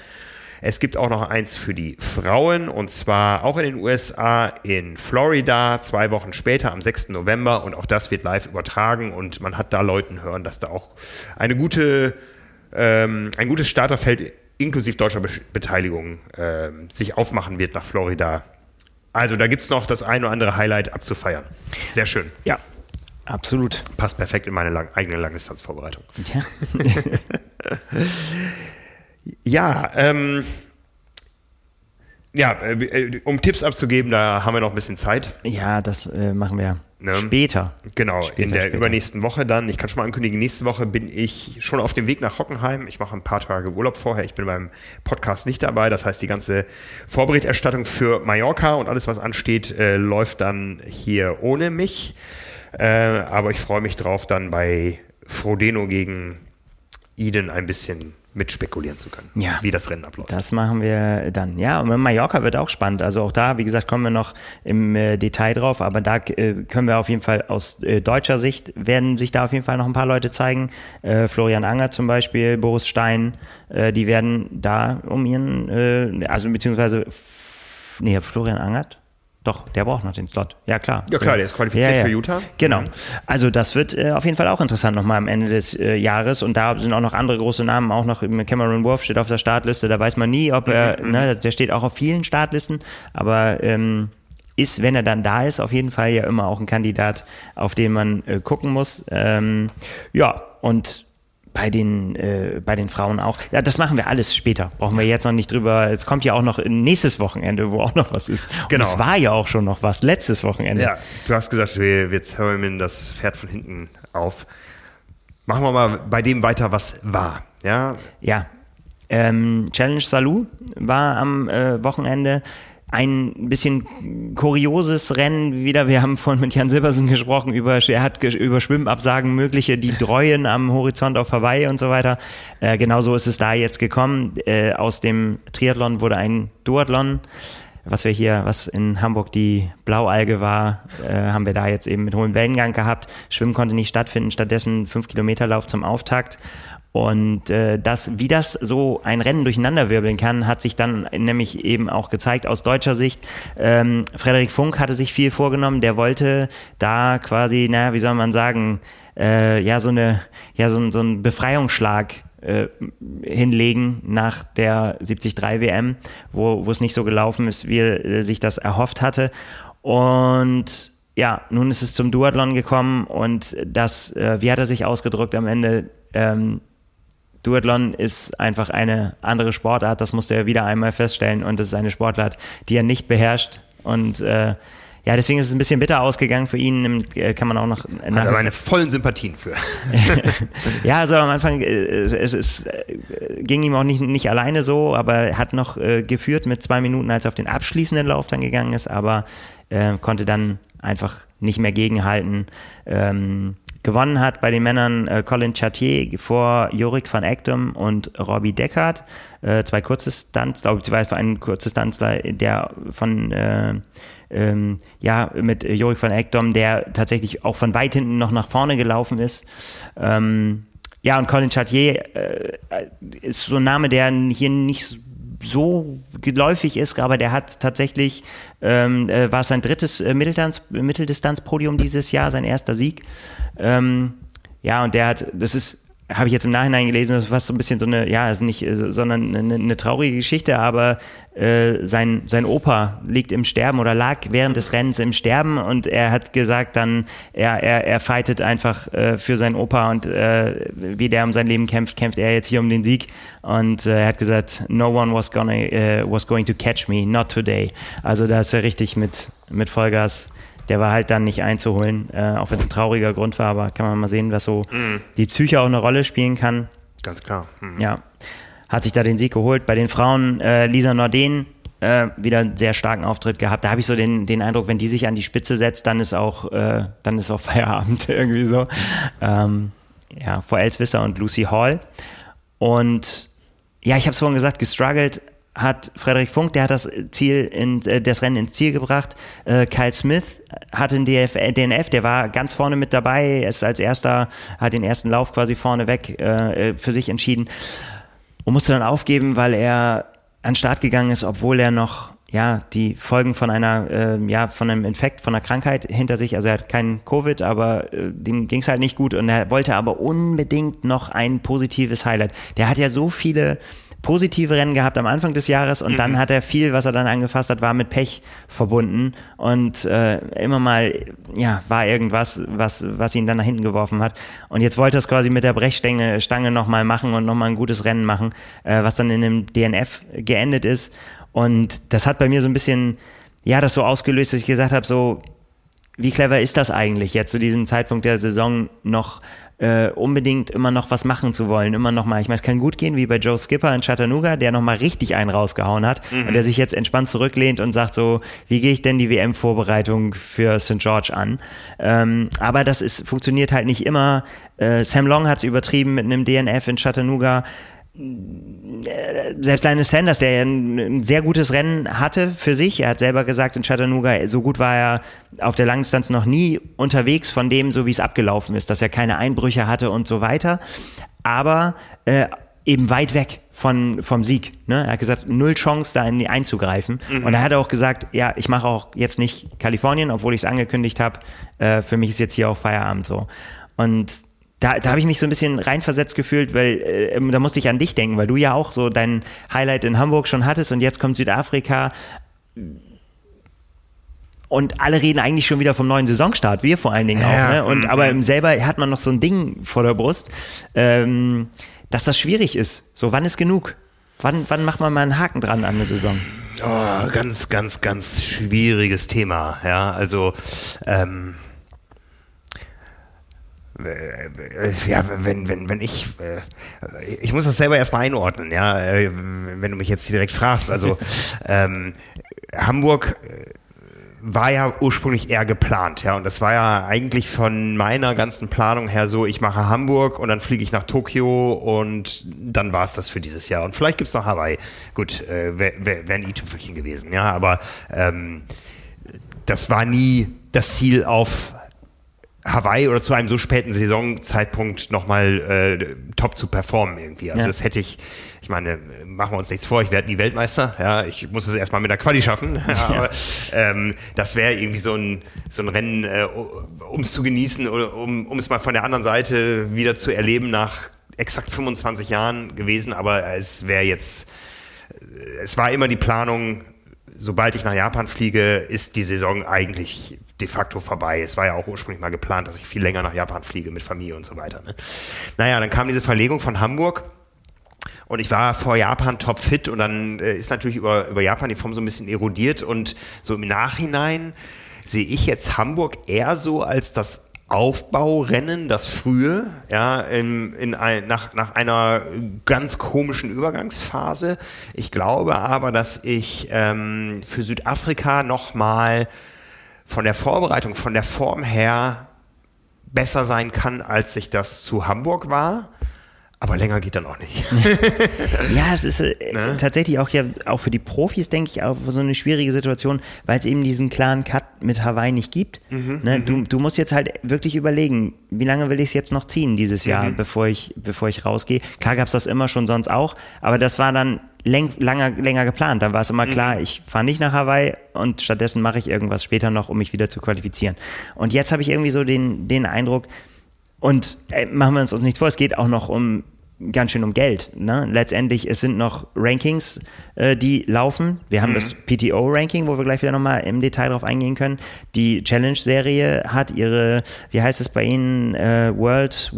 Es gibt auch noch eins für die Frauen, und zwar auch in den USA, in Florida, 2 Wochen später, am 6. November. Und auch das wird live übertragen und man hat da Leuten hören, dass da auch ein gutes Starterfeld inklusive deutscher Beteiligung sich aufmachen wird nach Florida. Also da gibt's noch das ein oder andere Highlight abzufeiern. Sehr schön. Ja. Absolut. Passt perfekt in meine eigene Langdistanzvorbereitung. Ja. Um Tipps abzugeben, da haben wir noch ein bisschen Zeit. Ja, das machen wir später. Genau, später. Übernächsten Woche dann. Ich kann schon mal ankündigen, nächste Woche bin ich schon auf dem Weg nach Hockenheim. Ich mache ein paar Tage Urlaub vorher. Ich bin beim Podcast nicht dabei. Das heißt, die ganze Vorberichterstattung für Mallorca und alles, was ansteht, läuft dann hier ohne mich. Aber ich freue mich drauf, dann bei Frodeno gegen Iden ein bisschen mitspekulieren zu können, wie das Rennen abläuft. Das machen wir dann. Ja, und Mallorca wird auch spannend. Also auch da, wie gesagt, kommen wir noch im Detail drauf, aber da können wir auf jeden Fall aus deutscher Sicht, werden sich da auf jeden Fall noch ein paar Leute zeigen. Florian Anger zum Beispiel, Boris Stein, die werden da um ihren, Florian Angert. Doch, der braucht noch den Slot. Ja, klar, der ist qualifiziert für Utah. Genau. Also das wird auf jeden Fall auch interessant nochmal am Ende des Jahres. Und da sind auch noch andere große Namen, auch noch Cameron Wolf steht auf der Startliste. Da weiß man nie, ob er, der steht auch auf vielen Startlisten. Aber ist, wenn er dann da ist, auf jeden Fall ja immer auch ein Kandidat, auf den man gucken muss. Und bei den Frauen auch. Ja, das machen wir alles später. Brauchen wir jetzt noch nicht drüber. Es kommt ja auch noch nächstes Wochenende, wo auch noch was ist. Genau. Und es war ja auch schon noch was letztes Wochenende. Ja, du hast gesagt, wir zäumen das Pferd von hinten auf. Machen wir mal bei dem weiter, was war. Ja. Challenge Salou war am Wochenende. ein bisschen kurioses Rennen wieder. Wir haben vorhin mit Jan Sibersen gesprochen, er hat über Schwimmabsagen mögliche, die dreuen am Horizont auf Hawaii und so weiter. Genauso ist es da jetzt gekommen. Aus dem Triathlon wurde ein Duathlon. Was in Hamburg die Blaualge war, haben wir da jetzt eben mit hohem Wellengang gehabt. Schwimmen konnte nicht stattfinden, stattdessen 5-Kilometer-Lauf zum Auftakt. Und wie das so ein Rennen durcheinanderwirbeln kann, hat sich dann nämlich eben auch gezeigt aus deutscher Sicht. Frederik Funk hatte sich viel vorgenommen, der wollte da quasi, so einen Befreiungsschlag hinlegen nach der 73 WM, wo es nicht so gelaufen ist, wie er sich das erhofft hatte. Und ja, nun ist es zum Duathlon gekommen und das, wie hat er sich ausgedrückt am Ende? Duathlon ist einfach eine andere Sportart, das musste er wieder einmal feststellen und es ist eine Sportart, die er nicht beherrscht und deswegen ist es ein bisschen bitter ausgegangen für ihn, kann man auch noch... Hat er meine vollen Sympathien für. Ja, also am Anfang, es ging ihm auch nicht alleine so, aber er hat noch geführt mit 2 Minuten, als er auf den abschließenden Lauf dann gegangen ist, aber konnte dann einfach nicht mehr gegenhalten. Gewonnen hat bei den Männern Colin Chattier vor Jorik van Ekdom und Robbie Deckard. Zwei Kurzdistanz, glaube ich, war ein Kurzdistanzler, der von mit Jorik van Ekdom, der tatsächlich auch von weit hinten noch nach vorne gelaufen ist. Und Colin Chattier ist so ein Name, der hier nicht so geläufig ist, aber der hat tatsächlich, war es sein drittes Mitteldistanz-Podium dieses Jahr, sein erster Sieg. Und der hat, das ist, habe ich jetzt im Nachhinein gelesen, das ist fast so ein bisschen so eine, ja, ist nicht, sondern eine traurige Geschichte, aber sein Opa liegt im Sterben oder lag während des Rennens im Sterben und er hat gesagt dann, er fightet einfach für seinen Opa und wie der um sein Leben kämpft er jetzt hier um den Sieg und er hat gesagt, no one was going to catch me, not today. Also da ist er richtig mit Vollgas. Der war halt dann nicht einzuholen, auch wenn es ein trauriger Grund war, aber kann man mal sehen, was so die Psyche auch eine Rolle spielen kann. Ganz klar. Mhm. Ja, hat sich da den Sieg geholt. Bei den Frauen Lisa Norden wieder einen sehr starken Auftritt gehabt. Da habe ich so den Eindruck, wenn die sich an die Spitze setzt, dann ist auch Feierabend irgendwie so. Vor Elswisser und Lucy Hall. Und ja, ich habe es vorhin gesagt, gestruggelt hat Frederik Funk, der hat das Rennen ins Ziel gebracht. Kyle Smith hatte einen DNF, der war ganz vorne mit dabei, ist als erster, hat den ersten Lauf quasi vorne weg für sich entschieden und musste dann aufgeben, weil er an den Start gegangen ist, obwohl er noch die Folgen von einem Infekt, von einer Krankheit hinter sich, also er hat keinen Covid, aber dem ging es halt nicht gut und er wollte aber unbedingt noch ein positives Highlight. Der hat ja so viele positive Rennen gehabt am Anfang des Jahres und dann hat er viel, was er dann angefasst hat, war mit Pech verbunden und immer mal, war irgendwas, was ihn dann nach hinten geworfen hat und jetzt wollte er es quasi mit der Brechstange nochmal machen und nochmal ein gutes Rennen machen, was dann in einem DNF geendet ist und das hat bei mir so ein bisschen, das so ausgelöst, dass ich gesagt habe, so, wie clever ist das eigentlich jetzt zu diesem Zeitpunkt der Saison noch unbedingt immer noch was machen zu wollen, immer noch mal. Ich meine, es kann gut gehen, wie bei Joe Skipper in Chattanooga, der noch mal richtig einen rausgehauen hat und der sich jetzt entspannt zurücklehnt und sagt so, wie gehe ich denn die WM-Vorbereitung für St. George an? Aber das funktioniert halt nicht immer. Sam Long hat es übertrieben mit einem DNF in Chattanooga. Selbst Lionel Sanders, der ja ein sehr gutes Rennen hatte für sich, er hat selber gesagt in Chattanooga, so gut war er auf der Langdistanz noch nie unterwegs von dem, so wie es abgelaufen ist, dass er keine Einbrüche hatte und so weiter, aber eben weit weg vom Sieg. Ne? Er hat gesagt, 0 Chance, da einzugreifen. Mhm. Und er hat auch gesagt, ich mache auch jetzt nicht Kalifornien, obwohl ich es angekündigt habe, für mich ist jetzt hier auch Feierabend so. Und Da habe ich mich so ein bisschen reinversetzt gefühlt, weil da musste ich an dich denken, weil du ja auch so dein Highlight in Hamburg schon hattest und jetzt kommt Südafrika und alle reden eigentlich schon wieder vom neuen Saisonstart, wir vor allen Dingen auch. Ne? Und aber selber hat man noch so ein Ding vor der Brust, dass das schwierig ist. So, wann ist genug? Wann macht man mal einen Haken dran an der Saison? Oh, ganz, ganz, ganz schwieriges Thema. Ja, also wenn ich muss das selber erstmal einordnen, wenn du mich jetzt direkt fragst, also Hamburg war ja ursprünglich eher geplant, ja, und das war ja eigentlich von meiner ganzen Planung her so, ich mache Hamburg und dann fliege ich nach Tokio und dann war es das für dieses Jahr und vielleicht gibt es noch Hawaii, gut, wäre ein i-Tüpfelchen gewesen, ja, aber das war nie das Ziel, auf Hawaii oder zu einem so späten Saisonzeitpunkt nochmal top zu performen irgendwie. Also das hätte ich meine, machen wir uns nichts vor, ich werde nie Weltmeister, ja, ich muss es erstmal mit der Quali schaffen, aber das wäre irgendwie so ein Rennen, um es zu genießen oder um es mal von der anderen Seite wieder zu erleben nach exakt 25 Jahren gewesen, aber es war immer die Planung, sobald ich nach Japan fliege, ist die Saison eigentlich de facto vorbei. Es war ja auch ursprünglich mal geplant, dass ich viel länger nach Japan fliege mit Familie und so weiter. Ne? Naja, dann kam diese Verlegung von Hamburg und ich war vor Japan topfit und dann ist natürlich über Japan die Form so ein bisschen erodiert und so im Nachhinein sehe ich jetzt Hamburg eher so als das Aufbaurennen, das frühe, ja, nach einer ganz komischen Übergangsphase. Ich glaube aber, dass ich für Südafrika nochmal von der Vorbereitung, von der Form her besser sein kann, als ich das zu Hamburg war. Aber länger geht dann auch nicht. Ja, es ist tatsächlich auch für die Profis, denke ich, auch so eine schwierige Situation, weil es eben diesen klaren Cut mit Hawaii nicht gibt. Mhm, ne? Du musst jetzt halt wirklich überlegen, wie lange will ich es jetzt noch ziehen dieses Jahr, bevor ich rausgehe. Klar gab es das immer schon sonst auch, aber das war dann länger geplant. Dann war es immer klar, ich fahre nicht nach Hawaii und stattdessen mache ich irgendwas später noch, um mich wieder zu qualifizieren. Und jetzt habe ich irgendwie so den Eindruck, und machen wir uns nichts vor, es geht auch noch ganz schön um Geld. Ne? Letztendlich, es sind noch Rankings, die laufen. Wir haben das PTO-Ranking, wo wir gleich wieder nochmal im Detail drauf eingehen können. Die Challenge-Serie hat ihre, wie heißt es bei Ihnen, World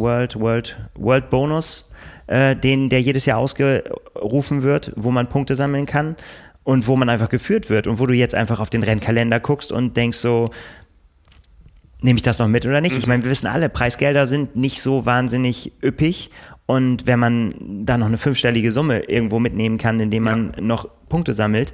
Bonus, der jedes Jahr ausgerufen wird, wo man Punkte sammeln kann und wo man einfach geführt wird und wo du jetzt einfach auf den Rennkalender guckst und denkst so, nehme ich das noch mit oder nicht? Ich meine, wir wissen alle, Preisgelder sind nicht so wahnsinnig üppig. Und wenn man da noch eine 5-stellige Summe irgendwo mitnehmen kann, indem man noch Punkte sammelt,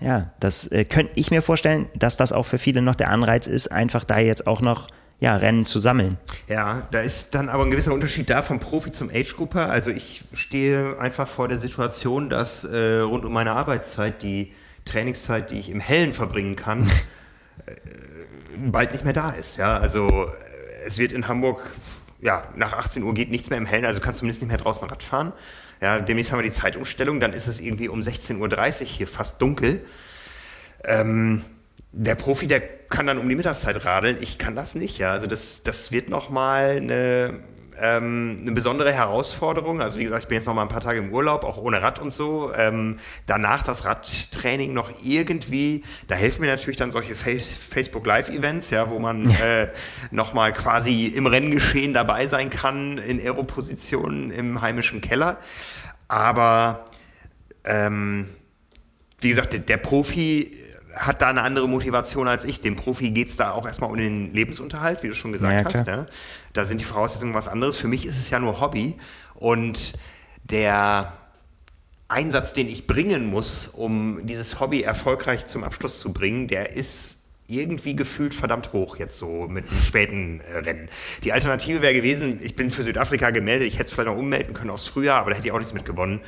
ja, das könnte ich mir vorstellen, dass das auch für viele noch der Anreiz ist, einfach da jetzt auch noch Rennen zu sammeln. Ja, da ist dann aber ein gewisser Unterschied da vom Profi zum Age-Grupper. Also ich stehe einfach vor der Situation, dass rund um meine Arbeitszeit, die Trainingszeit, die ich im Hellen verbringen kann, bald nicht mehr da ist. Ja, also es wird in Hamburg... Ja, nach 18 Uhr geht nichts mehr im Hellen, also kannst du zumindest nicht mehr draußen Rad fahren. Ja, demnächst haben wir die Zeitumstellung, dann ist es irgendwie um 16:30 Uhr hier fast dunkel. Der Profi, der kann dann um die Mittagszeit radeln, ich kann das nicht. Ja, also das wird nochmal eine besondere Herausforderung. Also wie gesagt, ich bin jetzt nochmal ein paar Tage im Urlaub, auch ohne Rad und so. Danach das Radtraining noch irgendwie, da helfen mir natürlich dann solche Facebook-Live-Events, ja, wo man nochmal quasi im Renngeschehen dabei sein kann, in Aeropositionen im heimischen Keller. Aber wie gesagt, der Profi hat da eine andere Motivation als ich. Dem Profi geht es da auch erstmal um den Lebensunterhalt, wie du schon gesagt hast. Ja? Da sind die Voraussetzungen was anderes. Für mich ist es ja nur Hobby. Und der Einsatz, den ich bringen muss, um dieses Hobby erfolgreich zum Abschluss zu bringen, der ist irgendwie gefühlt verdammt hoch jetzt so mit einem späten Rennen. Die Alternative wäre gewesen, ich bin für Südafrika gemeldet, ich hätte es vielleicht noch ummelden können aufs Frühjahr, aber da hätte ich auch nichts mit gewonnen.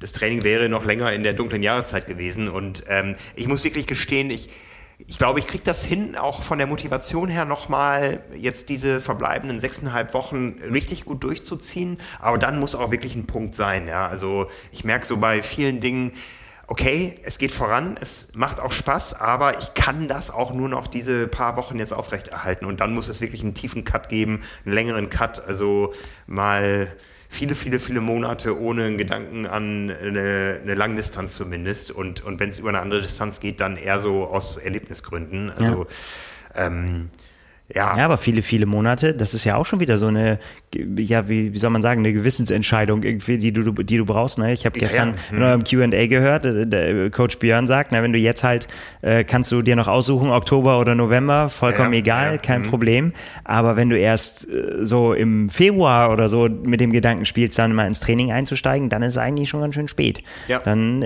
Das Training wäre noch länger in der dunklen Jahreszeit gewesen und ich muss wirklich gestehen, ich glaube, ich kriege das hin, auch von der Motivation her nochmal jetzt diese verbleibenden 6,5 Wochen richtig gut durchzuziehen, aber dann muss auch wirklich ein Punkt sein. Ja? Also ich merke so bei vielen Dingen, okay, es geht voran, es macht auch Spaß, aber ich kann das auch nur noch diese paar Wochen jetzt aufrechterhalten und dann muss es wirklich einen tiefen Cut geben, einen längeren Cut, also mal... Viele, viele, viele Monate ohne Gedanken an eine Langdistanz zumindest. Und wenn es über eine andere Distanz geht, dann eher so aus Erlebnisgründen. Also, ja, aber viele, viele Monate, das ist ja auch schon wieder so eine ja, wie soll man sagen, eine Gewissensentscheidung irgendwie, die du brauchst. Ne? Ich habe gestern in eurem Q&A gehört, der Coach Björn sagt, na, wenn du jetzt halt, kannst du dir noch aussuchen, Oktober oder November, vollkommen egal, kein Problem. Aber wenn du erst so im Februar oder so mit dem Gedanken spielst, dann mal ins Training einzusteigen, dann ist es eigentlich schon ganz schön spät. Ja. Dann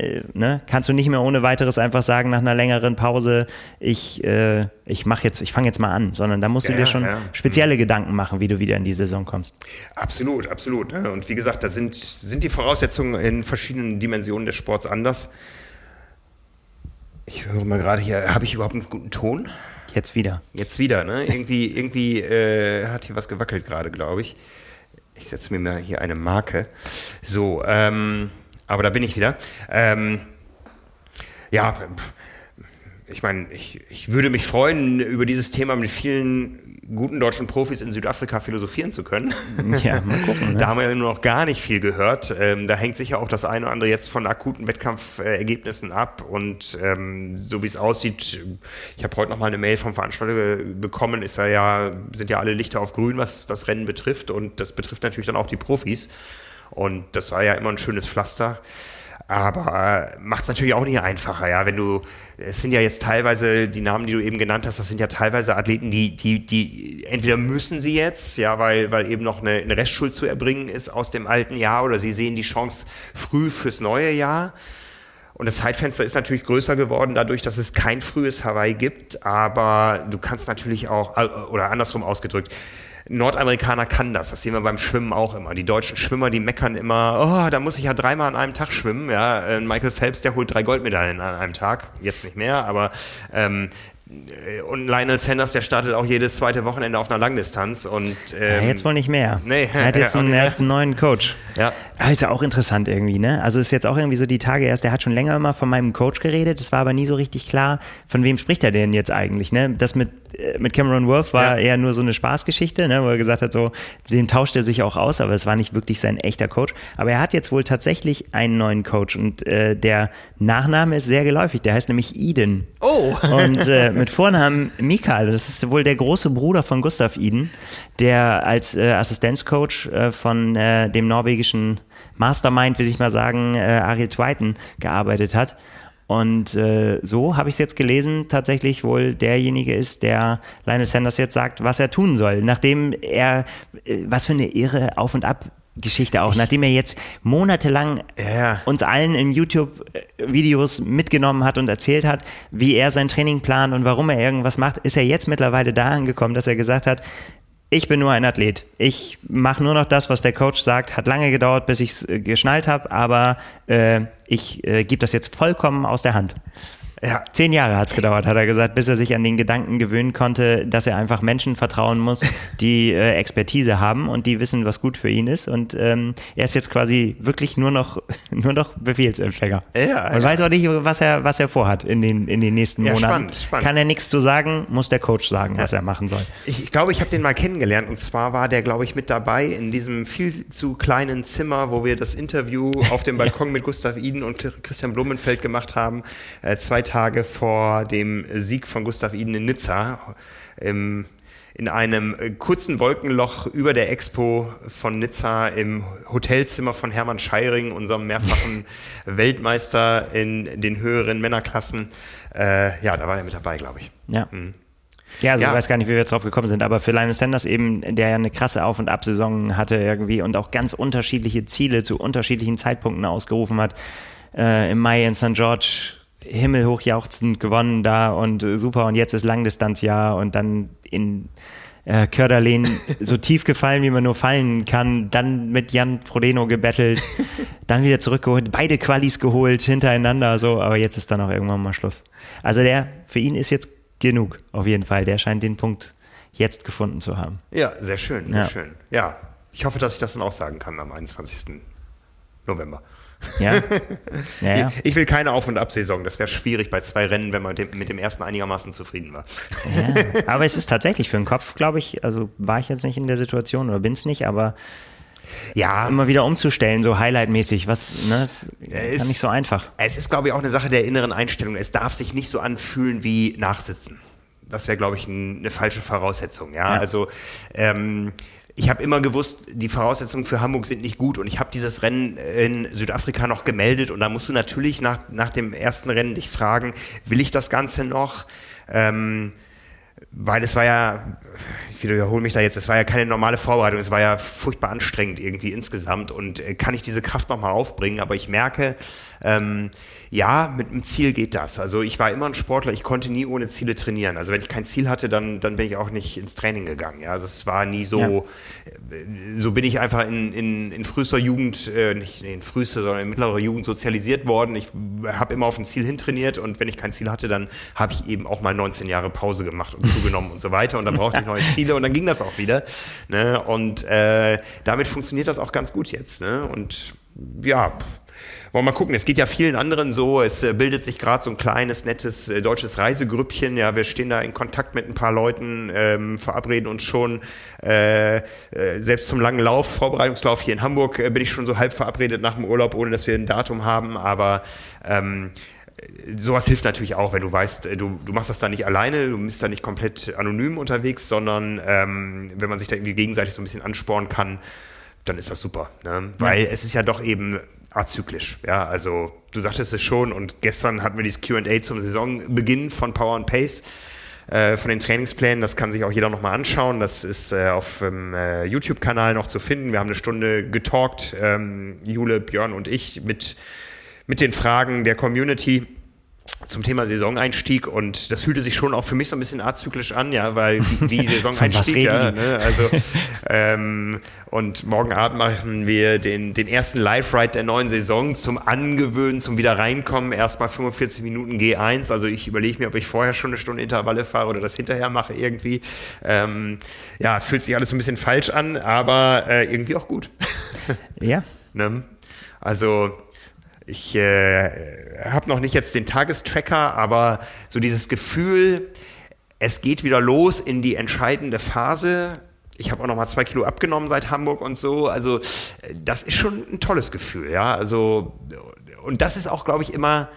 kannst du nicht mehr ohne weiteres einfach sagen, nach einer längeren Pause, ich fange jetzt mal an, sondern da musst du dir schon spezielle Gedanken machen, wie du wieder in die Saison kommst. Absolut, absolut. Und wie gesagt, da sind die Voraussetzungen in verschiedenen Dimensionen des Sports anders. Ich höre mal gerade hier, habe ich überhaupt einen guten Ton? Jetzt wieder, ne? Irgendwie hat hier was gewackelt gerade, glaube ich. Ich setze mir mal hier eine Marke. So, aber da bin ich wieder. Ich meine, ich würde mich freuen, über dieses Thema mit vielen guten deutschen Profis in Südafrika philosophieren zu können. Ja, mal gucken. Ne? Da haben wir ja nur noch gar nicht viel gehört. Da hängt sicher auch das eine oder andere jetzt von akuten Wettkampfergebnissen ab. Und so wie es aussieht, ich habe heute nochmal eine Mail vom Veranstalter bekommen, sind ja alle Lichter auf grün, was das Rennen betrifft. Und das betrifft natürlich dann auch die Profis. Und das war ja immer ein schönes Pflaster. Aber macht es natürlich auch nicht einfacher, ja, es sind ja jetzt teilweise, die Namen, die du eben genannt hast, das sind ja teilweise Athleten, die entweder müssen sie jetzt, ja, weil eben noch eine Restschuld zu erbringen ist aus dem alten Jahr, oder sie sehen die Chance früh fürs neue Jahr. Und das Zeitfenster ist natürlich größer geworden dadurch, dass es kein frühes Hawaii gibt, aber du kannst natürlich auch, oder andersrum ausgedrückt, Nordamerikaner kann das. Das sehen wir beim Schwimmen auch immer. Die deutschen Schwimmer, die meckern immer, oh, da muss ich ja dreimal an einem Tag schwimmen. Ja, Michael Phelps, der holt 3 Goldmedaillen an einem Tag. Jetzt nicht mehr, aber und Lionel Sanders, der startet auch jedes zweite Wochenende auf einer Langdistanz. Und, jetzt wohl nicht mehr. Nee. Er hat jetzt einen neuen Coach. Ja. Also auch interessant irgendwie, ne? Also ist jetzt auch irgendwie so die Tage erst, der hat schon länger immer von meinem Coach geredet, es war aber nie so richtig klar, von wem spricht er denn jetzt eigentlich, ne? Das mit Cameron Wolf war eher nur so eine Spaßgeschichte, ne? Wo er gesagt hat, so, den tauscht er sich auch aus, aber es war nicht wirklich sein echter Coach. Aber er hat jetzt wohl tatsächlich einen neuen Coach und der Nachname ist sehr geläufig, der heißt nämlich Iden. Oh! Und mit Vornamen Mikael, das ist wohl der große Bruder von Gustav Iden, der als Assistenzcoach von dem norwegischen Mastermind, will ich mal sagen, Ariel Twiten gearbeitet hat. Und so habe ich es jetzt gelesen, tatsächlich wohl derjenige ist, der Lionel Sanders jetzt sagt, was er tun soll, nachdem er, was für eine irre Auf- und Ab-Geschichte auch, nachdem er jetzt monatelang uns allen in YouTube-Videos mitgenommen hat und erzählt hat, wie er sein Training plant und warum er irgendwas macht, ist er jetzt mittlerweile da angekommen, dass er gesagt hat, ich bin nur ein Athlet. Ich mache nur noch das, was der Coach sagt. Hat lange gedauert, bis ich es geschnallt habe, aber ich gebe das jetzt vollkommen aus der Hand. Ja. 10 Jahre hat es gedauert, hat er gesagt, bis er sich an den Gedanken gewöhnen konnte, dass er einfach Menschen vertrauen muss, die Expertise haben und die wissen, was gut für ihn ist. Und er ist jetzt quasi wirklich nur noch Befehlsempfänger. Ja, und weiß auch nicht, was er vorhat in den nächsten Monaten. Spannend. Kann er nichts zu sagen, muss der Coach sagen, was er machen soll. Ich glaube, ich habe den mal kennengelernt und zwar war der, glaube ich, mit dabei in diesem viel zu kleinen Zimmer, wo wir das Interview auf dem Balkon mit Gustav Iden und Kristian Blummenfelt gemacht haben. 2 Tage vor dem Sieg von Gustav Iden in Nizza in einem kurzen Wolkenloch über der Expo von Nizza im Hotelzimmer von Hermann Scheiring, unserem mehrfachen Weltmeister in den höheren Männerklassen. Da war er mit dabei, glaube ich. Ja. Mhm. Ja, also ich weiß gar nicht, wie wir jetzt drauf gekommen sind, aber für Lionel Sanders eben, der ja eine krasse Auf- und Ab-Saison hatte irgendwie und auch ganz unterschiedliche Ziele zu unterschiedlichen Zeitpunkten ausgerufen hat. Im Mai in St. George himmelhoch jauchzend gewonnen da und super und jetzt ist Langdistanzjahr und dann in Körderlehnen so tief gefallen, wie man nur fallen kann, dann mit Jan Frodeno gebettelt, dann wieder zurückgeholt, beide Qualis geholt hintereinander, so, aber jetzt ist dann auch irgendwann mal Schluss. Also für ihn ist jetzt genug, auf jeden Fall, der scheint den Punkt jetzt gefunden zu haben. Ja, sehr schön, sehr schön. Ja, ich hoffe, dass ich das dann auch sagen kann am 21. November. Ja. Ja. Ich will keine Auf- und Ab-Saison. Das wäre schwierig bei 2 Rennen, wenn man mit dem ersten einigermaßen zufrieden war. Ja. Aber es ist tatsächlich für den Kopf, glaube ich, also war ich jetzt nicht in der Situation oder bin es nicht, aber immer wieder umzustellen, so highlightmäßig, ist nicht so einfach. Es ist, glaube ich, auch eine Sache der inneren Einstellung. Es darf sich nicht so anfühlen wie Nachsitzen. das wäre, glaube ich, eine falsche Voraussetzung. Ja, ja. Also ich habe immer gewusst, die Voraussetzungen für Hamburg sind nicht gut und ich habe dieses Rennen in Südafrika noch gemeldet und da musst du natürlich nach dem ersten Rennen dich fragen, will ich das Ganze noch? Weil es war ja, ich wiederhole mich da jetzt, es war ja keine normale Vorbereitung, es war ja furchtbar anstrengend irgendwie insgesamt und kann ich diese Kraft nochmal aufbringen, aber ich merke, ja, mit einem Ziel geht das. Also ich war immer ein Sportler, ich konnte nie ohne Ziele trainieren. Also wenn ich kein Ziel hatte, dann bin ich auch nicht ins Training gegangen. Ja, also es war nie so, so bin ich einfach in frühester Jugend, nicht in frühester, sondern in mittlerer Jugend sozialisiert worden. Ich habe immer auf ein Ziel hintrainiert und wenn ich kein Ziel hatte, dann habe ich eben auch mal 19 Jahre Pause gemacht und zugenommen und so weiter und dann brauchte ich neue Ziele und dann ging das auch wieder. Ne? Und damit funktioniert das auch ganz gut jetzt. Ne? Und ja, wollen wir mal gucken, es geht ja vielen anderen so, es bildet sich gerade so ein kleines, nettes deutsches Reisegrüppchen, ja, wir stehen da in Kontakt mit ein paar Leuten, verabreden uns schon, selbst zum langen Lauf, Vorbereitungslauf hier in Hamburg, bin ich schon so halb verabredet nach dem Urlaub, ohne dass wir ein Datum haben, aber sowas hilft natürlich auch, wenn du weißt, du machst das da nicht alleine, du bist da nicht komplett anonym unterwegs, sondern wenn man sich da irgendwie gegenseitig so ein bisschen anspornen kann, dann ist das super, ne? Weil es ist ja doch eben azyklisch, ja, also du sagtest es schon und gestern hatten wir dieses Q&A zum Saisonbeginn von Power and Pace, von den Trainingsplänen, das kann sich auch jeder nochmal anschauen, das ist auf dem YouTube-Kanal noch zu finden, wir haben eine Stunde getalkt, Jule, Björn und ich mit den Fragen der Community zum Thema Saisoneinstieg und das fühlte sich schon auch für mich so ein bisschen azyklisch an, ja, weil wie Saisoneinstieg, ja, ne, also und morgen Abend machen wir den ersten Live-Ride der neuen Saison zum Angewöhnen, zum Wiederreinkommen, erstmal 45 Minuten G1, also ich überlege mir, ob ich vorher schon eine Stunde Intervalle fahre oder das hinterher mache irgendwie, ja, fühlt sich alles so ein bisschen falsch an, aber irgendwie auch gut. Ja. Ne? Also ich habe noch nicht jetzt den Tagestracker, aber so dieses Gefühl, es geht wieder los in die entscheidende Phase. Ich habe auch noch mal 2 Kilo abgenommen seit Hamburg und so. Also das ist schon ein tolles Gefühl, ja. Also und das ist auch, glaube ich, immer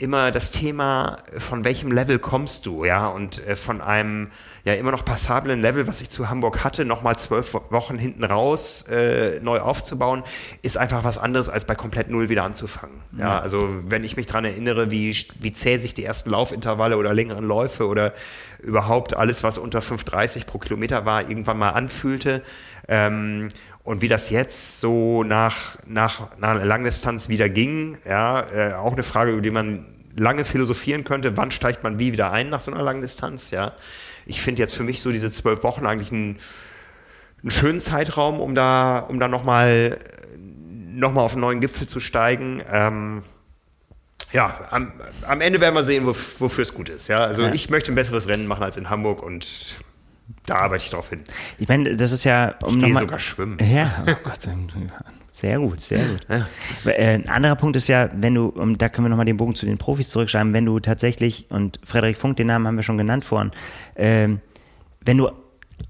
das Thema, von welchem Level kommst du, ja, und von einem ja immer noch passablen Level, was ich zu Hamburg hatte, nochmal 12 Wochen hinten raus neu aufzubauen, ist einfach was anderes, als bei komplett null wieder anzufangen. Ja, also wenn ich mich dran erinnere, wie zäh sich die ersten Laufintervalle oder längeren Läufe oder überhaupt alles, was unter 5,30 pro Kilometer war, irgendwann mal anfühlte, und wie das jetzt so nach einer Langdistanz wieder ging, ja, auch eine Frage, über die man lange philosophieren könnte, wann steigt man wie wieder ein nach so einer Langdistanz, ja. Ich finde jetzt für mich so diese 12 Wochen eigentlich einen schönen Zeitraum, um da nochmal auf einen neuen Gipfel zu steigen. Ja, am Ende werden wir sehen, wofür es gut ist, ja. Also ich möchte ein besseres Rennen machen als in Hamburg und da arbeite ich drauf hin. Ich meine, das ist ja... ich gehe sogar schwimmen. Ja, oh Gott, sehr gut, sehr gut. Ja. Ein anderer Punkt ist ja, wenn du, da können wir nochmal den Bogen zu den Profis zurückschreiben, wenn du tatsächlich, und Frederik Funk, den Namen haben wir schon genannt vorhin, wenn du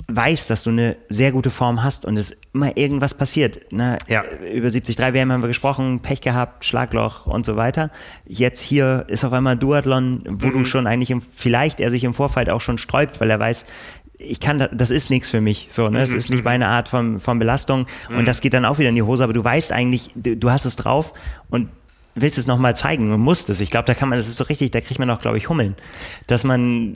weißt, dass du eine sehr gute Form hast und es immer irgendwas passiert. Ne? Ja. Über 73 WM haben wir gesprochen, Pech gehabt, Schlagloch und so weiter. Jetzt hier ist auf einmal Duathlon, wo du schon eigentlich, vielleicht er sich im Vorfeld auch schon sträubt, weil er weiß, ich kann, das ist nichts für mich, so, ne? Es ist nicht meine Art von Belastung und das geht dann auch wieder in die Hose, aber du weißt eigentlich, du hast es drauf und willst es nochmal zeigen und musst es. Ich glaube, da kann man, das ist so richtig, da kriegt man auch, glaube ich, Hummeln, dass man,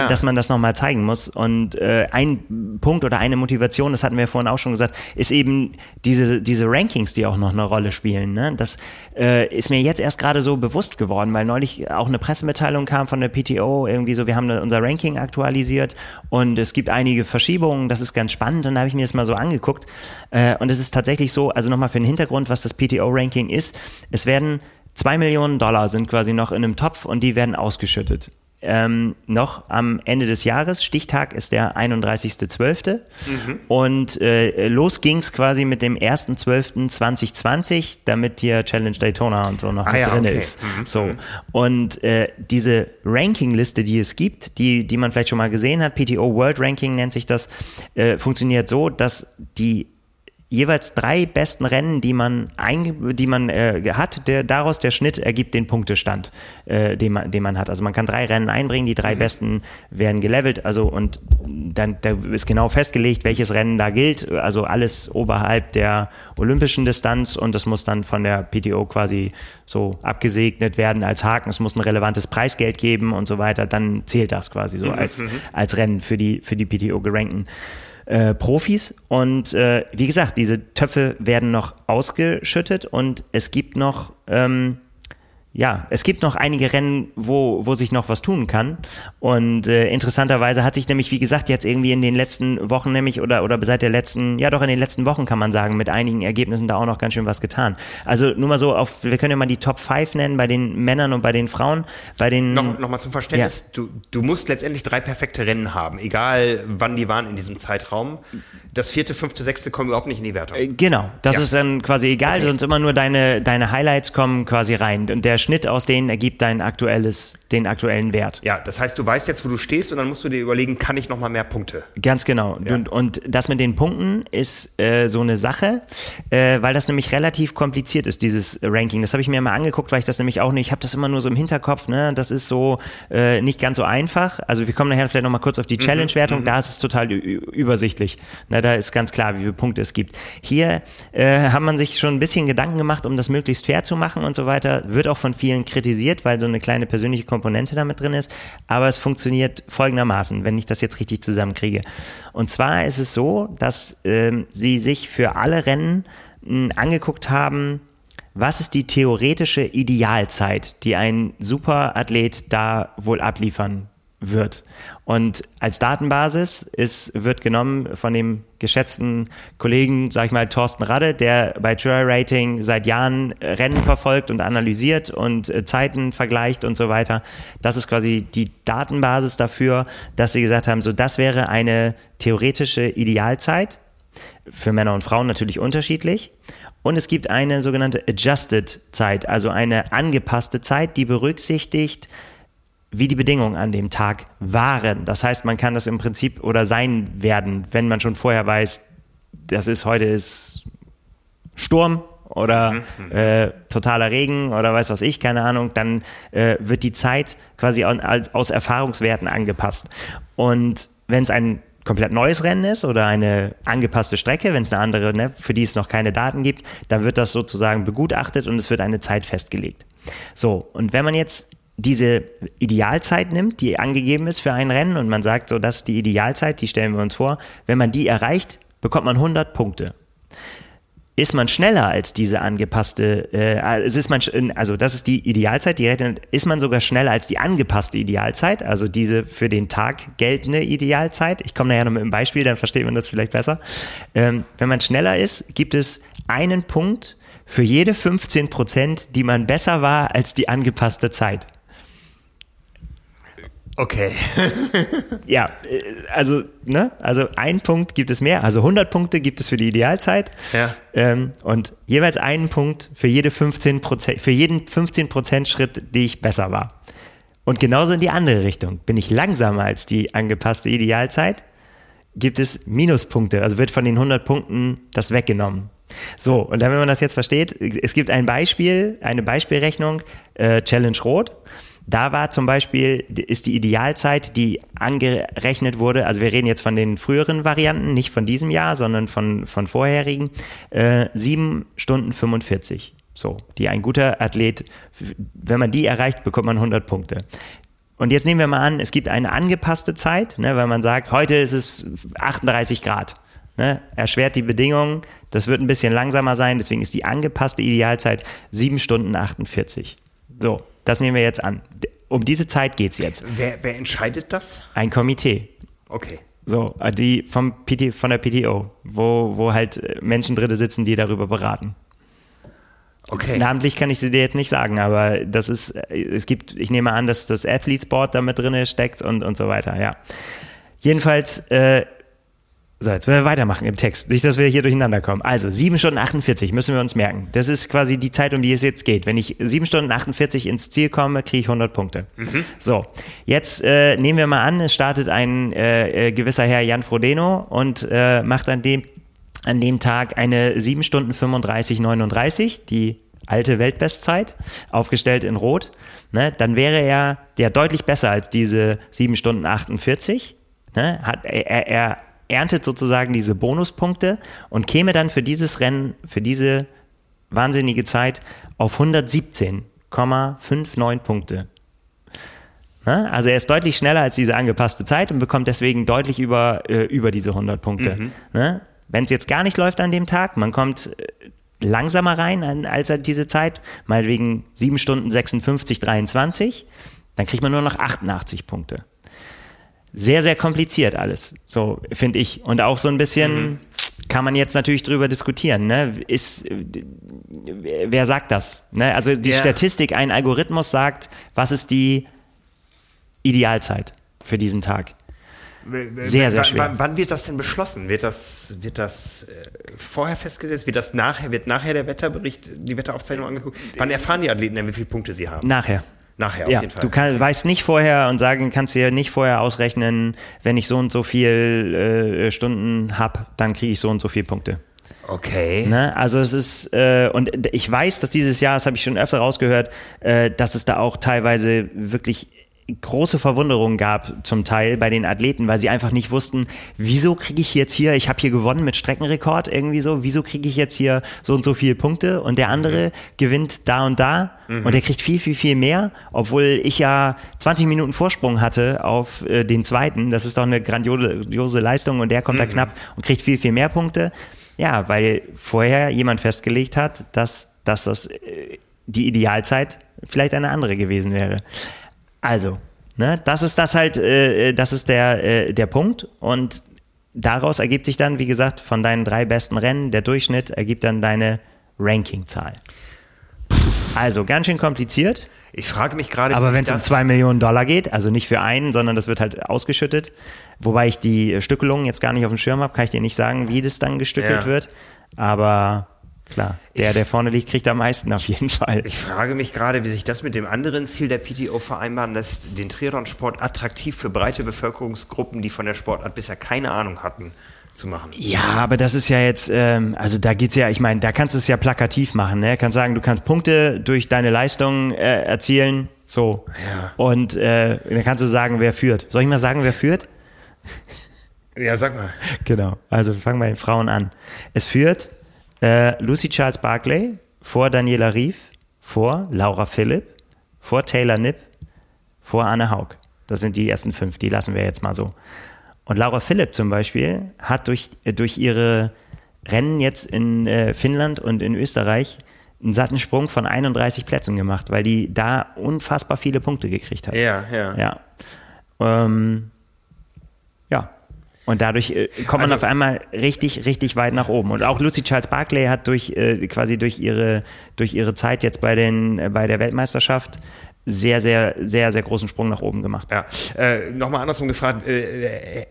dass man das nochmal zeigen muss und ein Punkt oder eine Motivation, das hatten wir vorhin auch schon gesagt, ist eben diese Rankings, die auch noch eine Rolle spielen, ne? Das ist mir jetzt erst gerade so bewusst geworden, weil neulich auch eine Pressemitteilung kam von der PTO, irgendwie so, wir haben unser Ranking aktualisiert und es gibt einige Verschiebungen, das ist ganz spannend und da habe ich mir das mal so angeguckt und es ist tatsächlich so, also nochmal für den Hintergrund, was das PTO-Ranking ist, es werden $2 Millionen sind quasi noch in einem Topf und die werden ausgeschüttet. Noch am Ende des Jahres, Stichtag ist der 31.12. Und los ging es quasi mit dem 1.12.2020, damit hier Challenge Daytona und so noch mit drin ist. So. Und diese Ranking-Liste, die es gibt, die man vielleicht schon mal gesehen hat, PTO World Ranking nennt sich das, funktioniert so, dass die jeweils 3 besten Rennen, die man hat, daraus der Schnitt ergibt den Punktestand, den man hat. Also man kann 3 Rennen einbringen, die 3 besten werden gelevelt, also und dann da ist genau festgelegt, welches Rennen da gilt, also alles oberhalb der olympischen Distanz und das muss dann von der PTO quasi so abgesegnet werden als Haken, es muss ein relevantes Preisgeld geben und so weiter, dann zählt das quasi so als Rennen für die PTO gerankten Profis und wie gesagt, diese Töpfe werden noch ausgeschüttet und es gibt noch einige Rennen, wo sich noch was tun kann und interessanterweise hat sich nämlich, wie gesagt, jetzt irgendwie in den letzten Wochen nämlich oder seit der letzten, ja doch in den letzten Wochen kann man sagen, mit einigen Ergebnissen da auch noch ganz schön was getan. Also nur mal so, wir können ja mal die Top 5 nennen bei den Männern und bei den Frauen. Nochmal zum Verständnis, ja. Du musst letztendlich 3 perfekte Rennen haben, egal wann die waren in diesem Zeitraum. Das 4., 5., 6. kommen überhaupt nicht in die Wertung. Genau, das ist dann quasi egal, sonst immer nur deine Highlights kommen quasi rein. Und der Schnitt aus denen ergibt den aktuellen Wert. Ja, das heißt, du weißt jetzt, wo du stehst und dann musst du dir überlegen, kann ich nochmal mehr Punkte? Ganz genau. Ja. Und das mit den Punkten ist so eine Sache, weil das nämlich relativ kompliziert ist, dieses Ranking. Das habe ich mir mal angeguckt, weil ich das nämlich auch nicht, ich habe das immer nur so im Hinterkopf, ne? Das ist so nicht ganz so einfach. Also wir kommen nachher vielleicht nochmal kurz auf die Challenge-Wertung, da ist es total übersichtlich. Na, da ist ganz klar, wie viele Punkte es gibt. Hier hat man sich schon ein bisschen Gedanken gemacht, um das möglichst fair zu machen und so weiter. Wird auch von vielen kritisiert, weil so eine kleine persönliche Komponente damit drin ist, aber es funktioniert folgendermaßen, wenn ich das jetzt richtig zusammenkriege. Und zwar ist es so, dass sie sich für alle Rennen angeguckt haben, was ist die theoretische Idealzeit, die ein Superathlet da wohl abliefern wird. Und als Datenbasis wird genommen von dem geschätzten Kollegen, sag ich mal, Thorsten Radde, der bei Trail Rating seit Jahren Rennen verfolgt und analysiert und Zeiten vergleicht und so weiter. Das ist quasi die Datenbasis dafür, dass sie gesagt haben, so das wäre eine theoretische Idealzeit. Für Männer und Frauen natürlich unterschiedlich. Und es gibt eine sogenannte Adjusted Zeit, also eine angepasste Zeit, die berücksichtigt, wie die Bedingungen an dem Tag waren. Das heißt, man kann das im Prinzip oder sein werden, wenn man schon vorher weiß, das ist heute ist Sturm oder totaler Regen oder weiß was ich, keine Ahnung, dann wird die Zeit quasi aus Erfahrungswerten angepasst. Und wenn es ein komplett neues Rennen ist oder eine angepasste Strecke, wenn es eine andere, ne, für die es noch keine Daten gibt, dann wird das sozusagen begutachtet und es wird eine Zeit festgelegt. So, und wenn man jetzt diese Idealzeit nimmt, die angegeben ist für ein Rennen und man sagt so, das ist die Idealzeit, die stellen wir uns vor. Wenn man die erreicht, bekommt man 100 Punkte. Ist man schneller als diese angepasste, das ist die Idealzeit, die rechnet, ist man sogar schneller als die angepasste Idealzeit, also diese für den Tag geltende Idealzeit. Ich komme nachher noch mit einem Beispiel, dann versteht man das vielleicht besser. Wenn man schneller ist, gibt es einen Punkt für jede 15%, die man besser war als die angepasste Zeit. Okay. Ja, also, ne? Also ein Punkt gibt es mehr, also 100 Punkte gibt es für die Idealzeit. Ja. Und jeweils einen Punkt für jeden 15% Schritt, die ich besser war. Und genauso in die andere Richtung. Bin ich langsamer als die angepasste Idealzeit, gibt es Minuspunkte, also wird von den 100 Punkten das weggenommen. So, und damit man das jetzt versteht, es gibt ein Beispiel, eine Beispielrechnung, Challenge Rot. Da war zum Beispiel, ist die Idealzeit, die angerechnet wurde, also wir reden jetzt von den früheren Varianten, nicht von diesem Jahr, sondern von vorherigen, 7 Stunden 45. So, die ein guter Athlet, wenn man die erreicht, bekommt man 100 Punkte. Und jetzt nehmen wir mal an, es gibt eine angepasste Zeit, ne, weil man sagt, heute ist es 38 Grad. Ne, erschwert die Bedingungen, das wird ein bisschen langsamer sein, deswegen ist die angepasste Idealzeit 7 Stunden 48. So, das nehmen wir jetzt an. Um diese Zeit geht es jetzt. Wer entscheidet das? Ein Komitee. Okay. So, die von der PTO, wo halt Menschen drin sitzen, die darüber beraten. Okay. Namentlich kann ich sie dir jetzt nicht sagen, aber das ist, es gibt, ich nehme an, dass das Athletes Board da mit drin steckt und so weiter, ja. Jedenfalls, so, jetzt werden wir weitermachen im Text. Nicht, dass wir hier durcheinander kommen. Also 7 Stunden 48 müssen wir uns merken. Das ist quasi die Zeit, um die es jetzt geht. Wenn ich 7 Stunden 48 ins Ziel komme, kriege ich 100 Punkte. So, jetzt nehmen wir mal an, es startet ein gewisser Herr Jan Frodeno und macht an dem an dem Tag eine 7 Stunden 35,39, die alte Weltbestzeit, aufgestellt in Rot, ne, dann wäre er ja deutlich besser als diese 7 Stunden 48. Ne, er erntet sozusagen diese Bonuspunkte und käme dann für dieses Rennen, für diese wahnsinnige Zeit auf 117,59 Punkte. Ne, also er ist deutlich schneller als diese angepasste Zeit und bekommt deswegen deutlich über diese 100 Punkte. Mhm. Ne, wenn es jetzt gar nicht läuft an dem Tag, man kommt langsamer rein als diese Zeit, meinetwegen 7 Stunden 56, 23, dann kriegt man nur noch 88 Punkte. Sehr, sehr kompliziert alles, so finde ich. Und auch so ein bisschen kann man jetzt natürlich drüber diskutieren, ne? Wer sagt das? Ne? Also die Statistik, ein Algorithmus sagt, was ist die Idealzeit für diesen Tag? Sehr, sehr schwer. Wann wird das denn beschlossen? Wird das vorher festgesetzt? Wird nachher der Wetterbericht, die Wetteraufzeichnung angeguckt? Wann erfahren die Athleten denn, wie viele Punkte sie haben? Nachher, auf jeden Fall. Du weißt nicht vorher und kannst dir nicht vorher ausrechnen, wenn ich so und so viel Stunden habe, dann kriege ich so und so viele Punkte. Okay. Ne? Also es ist, und ich weiß, dass dieses Jahr, das habe ich schon öfter rausgehört, dass es da auch teilweise wirklich große Verwunderung gab zum Teil bei den Athleten, weil sie einfach nicht wussten, wieso kriege ich jetzt hier, ich habe hier gewonnen mit Streckenrekord irgendwie so, wieso kriege ich jetzt hier so und so viele Punkte und der andere gewinnt da und da und der kriegt viel, viel, viel mehr, obwohl ich ja 20 Minuten Vorsprung hatte auf den zweiten, das ist doch eine grandiose Leistung und der kommt da knapp und kriegt viel, viel mehr Punkte. Ja, weil vorher jemand festgelegt hat, dass das die Idealzeit vielleicht eine andere gewesen wäre. Also, ne, das ist das halt, das ist der Punkt und daraus ergibt sich dann, wie gesagt, von deinen 3 besten Rennen, der Durchschnitt ergibt dann deine Ranking-Zahl. Also, ganz schön kompliziert. Ich frage mich gerade, aber wenn es um $2 Millionen geht, also nicht für einen, sondern das wird halt ausgeschüttet, wobei ich die Stückelung jetzt gar nicht auf dem Schirm habe, kann ich dir nicht sagen, wie das dann gestückelt wird, aber... Klar, der vorne liegt, kriegt am meisten auf jeden Fall. Ich frage mich gerade, wie sich das mit dem anderen Ziel der PTO vereinbaren lässt, den Triathlon-Sport attraktiv für breite Bevölkerungsgruppen, die von der Sportart bisher keine Ahnung hatten, zu machen. Ja, aber das ist ja jetzt, also da geht's ja, ich meine, da kannst du es ja plakativ machen, ne? Du kannst sagen, du kannst Punkte durch deine Leistung erzielen, so. Ja. Und dann kannst du sagen, wer führt. Soll ich mal sagen, wer führt? Ja, sag mal. Genau, also wir fangen bei den Frauen an. Es führt... Lucy Charles Barclay, vor Daniela Rief, vor Laura Philipp, vor Taylor Nipp, vor Anne Haug. Das sind die ersten 5, die lassen wir jetzt mal so. Und Laura Philipp zum Beispiel hat durch ihre Rennen jetzt in Finnland und in Österreich einen satten Sprung von 31 Plätzen gemacht, weil die da unfassbar viele Punkte gekriegt hat. Ja. Und dadurch kommt man auf einmal richtig, richtig weit nach oben. Und auch Lucy Charles Barclay hat durch ihre Zeit jetzt bei der Weltmeisterschaft sehr, sehr, sehr, sehr großen Sprung nach oben gemacht. Ja. Nochmal andersrum gefragt,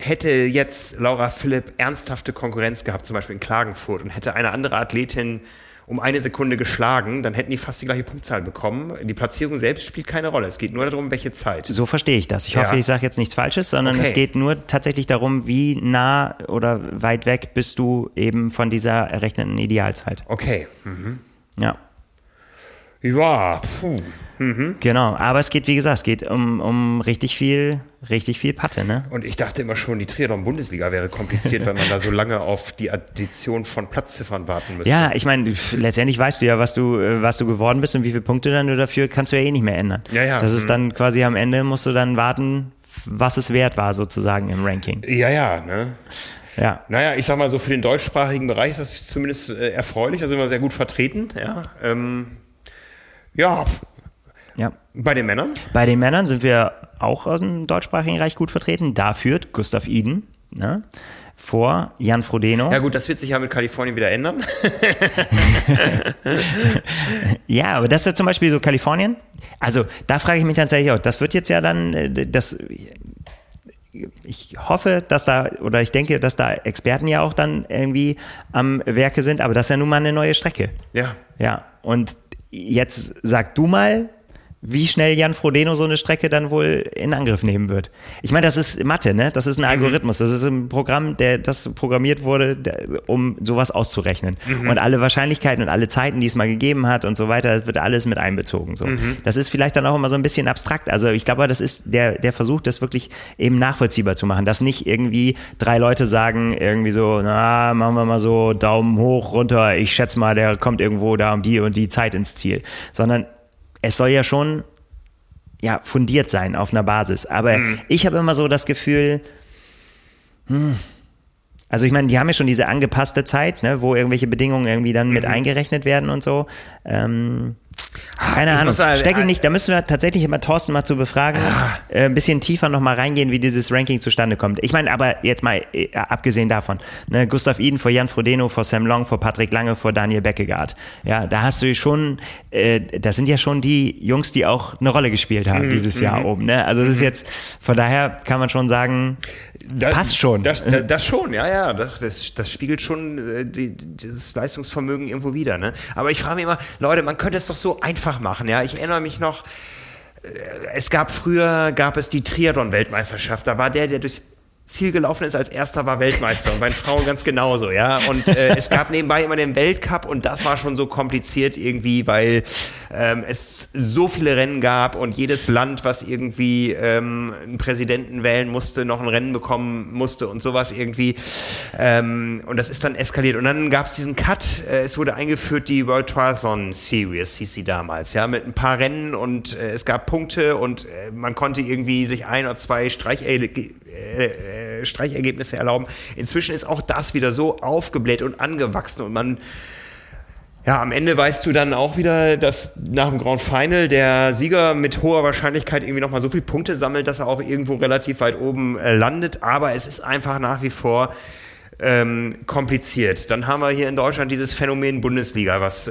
hätte jetzt Laura Philipp ernsthafte Konkurrenz gehabt, zum Beispiel in Klagenfurt, und hätte eine andere Athletin um 1 Sekunde geschlagen, dann hätten die fast die gleiche Punktzahl bekommen. Die Platzierung selbst spielt keine Rolle. Es geht nur darum, welche Zeit. So verstehe ich das. Ich hoffe, ich sage jetzt nichts Falsches, sondern es geht nur tatsächlich darum, wie nah oder weit weg bist du eben von dieser errechneten Idealzeit. Okay. Mhm. Ja. Ja. Puh. Mhm. Genau. Aber es geht, wie gesagt, es geht um richtig viel Patte, ne? Und ich dachte immer schon, die Triathlon-Bundesliga wäre kompliziert, weil man da so lange auf die Addition von Platzziffern warten müsste. Ja, ich meine, letztendlich weißt du ja, was du geworden bist und wie viele Punkte dann du dafür, kannst du ja eh nicht mehr ändern. Ja. Das ist dann quasi am Ende, musst du dann warten, was es wert war sozusagen im Ranking. Ja, ne? Ja. Naja, ich sag mal so, für den deutschsprachigen Bereich ist das zumindest erfreulich, da sind wir sehr gut vertreten, ja. Ja. Bei den Männern? Bei den Männern sind wir auch aus dem deutschsprachigen Bereich gut vertreten. Da führt Gustav Iden, ne, vor Jan Frodeno. Ja gut, das wird sich ja mit Kalifornien wieder ändern. Ja, aber das ist ja zum Beispiel so Kalifornien. Also da frage ich mich tatsächlich auch, das wird jetzt ja dann, ich hoffe, dass da, oder ich denke, dass da Experten ja auch dann irgendwie am Werke sind, aber das ist ja nun mal eine neue Strecke. Ja. Und jetzt sag du mal, wie schnell Jan Frodeno so eine Strecke dann wohl in Angriff nehmen wird. Ich meine, das ist Mathe, ne? Das ist ein Algorithmus. Das ist ein Programm, das programmiert wurde, um sowas auszurechnen. Und alle Wahrscheinlichkeiten und alle Zeiten, die es mal gegeben hat und so weiter, das wird alles mit einbezogen. So. Das ist vielleicht dann auch immer so ein bisschen abstrakt. Also ich glaube, das ist der Versuch, das wirklich eben nachvollziehbar zu machen. Dass nicht irgendwie drei Leute sagen, irgendwie so, na, machen wir mal so Daumen hoch, runter, ich schätze mal, der kommt irgendwo da um die und die Zeit ins Ziel. Sondern es soll ja schon fundiert sein auf einer Basis. Aber ich habe immer so das Gefühl, also ich meine, die haben ja schon diese angepasste Zeit, ne, wo irgendwelche Bedingungen irgendwie dann mit eingerechnet werden und so. Keine Ahnung, stecke nicht, da müssen wir tatsächlich immer Thorsten mal zu befragen, ein bisschen tiefer nochmal reingehen, wie dieses Ranking zustande kommt. Ich meine, aber jetzt mal abgesehen davon, ne, Gustav Iden vor Jan Frodeno, vor Sam Long, vor Patrick Lange, vor Daniel Beckegaard. Ja, da hast du schon, das sind ja schon die Jungs, die auch eine Rolle gespielt haben dieses Jahr oben. Ne? Also es ist jetzt, von daher kann man schon sagen, passt schon. Das schon, ja, das spiegelt schon das Leistungsvermögen irgendwo wieder. Ne? Aber ich frage mich immer, Leute, man könnte es doch so einfach machen, ja. Ich erinnere mich noch, früher gab es die Triathlon-Weltmeisterschaft, da war der durchs Ziel gelaufen ist, als erster war Weltmeister und bei den Frauen ganz genauso, ja. Und es gab nebenbei immer den Weltcup und das war schon so kompliziert irgendwie, weil es so viele Rennen gab und jedes Land, was irgendwie einen Präsidenten wählen musste, noch ein Rennen bekommen musste und sowas irgendwie. Und das ist dann eskaliert. Und dann gab es diesen Cut, es wurde eingeführt, die World Triathlon Series, hieß sie damals, ja, mit ein paar Rennen und es gab Punkte und man konnte irgendwie sich ein oder zwei Streichergebnisse erlauben. Inzwischen ist auch das wieder so aufgebläht und angewachsen und man, ja, am Ende weißt du dann auch wieder, dass nach dem Grand Final der Sieger mit hoher Wahrscheinlichkeit irgendwie nochmal so viele Punkte sammelt, dass er auch irgendwo relativ weit oben landet, aber es ist einfach nach wie vor kompliziert. Dann haben wir hier in Deutschland dieses Phänomen Bundesliga, was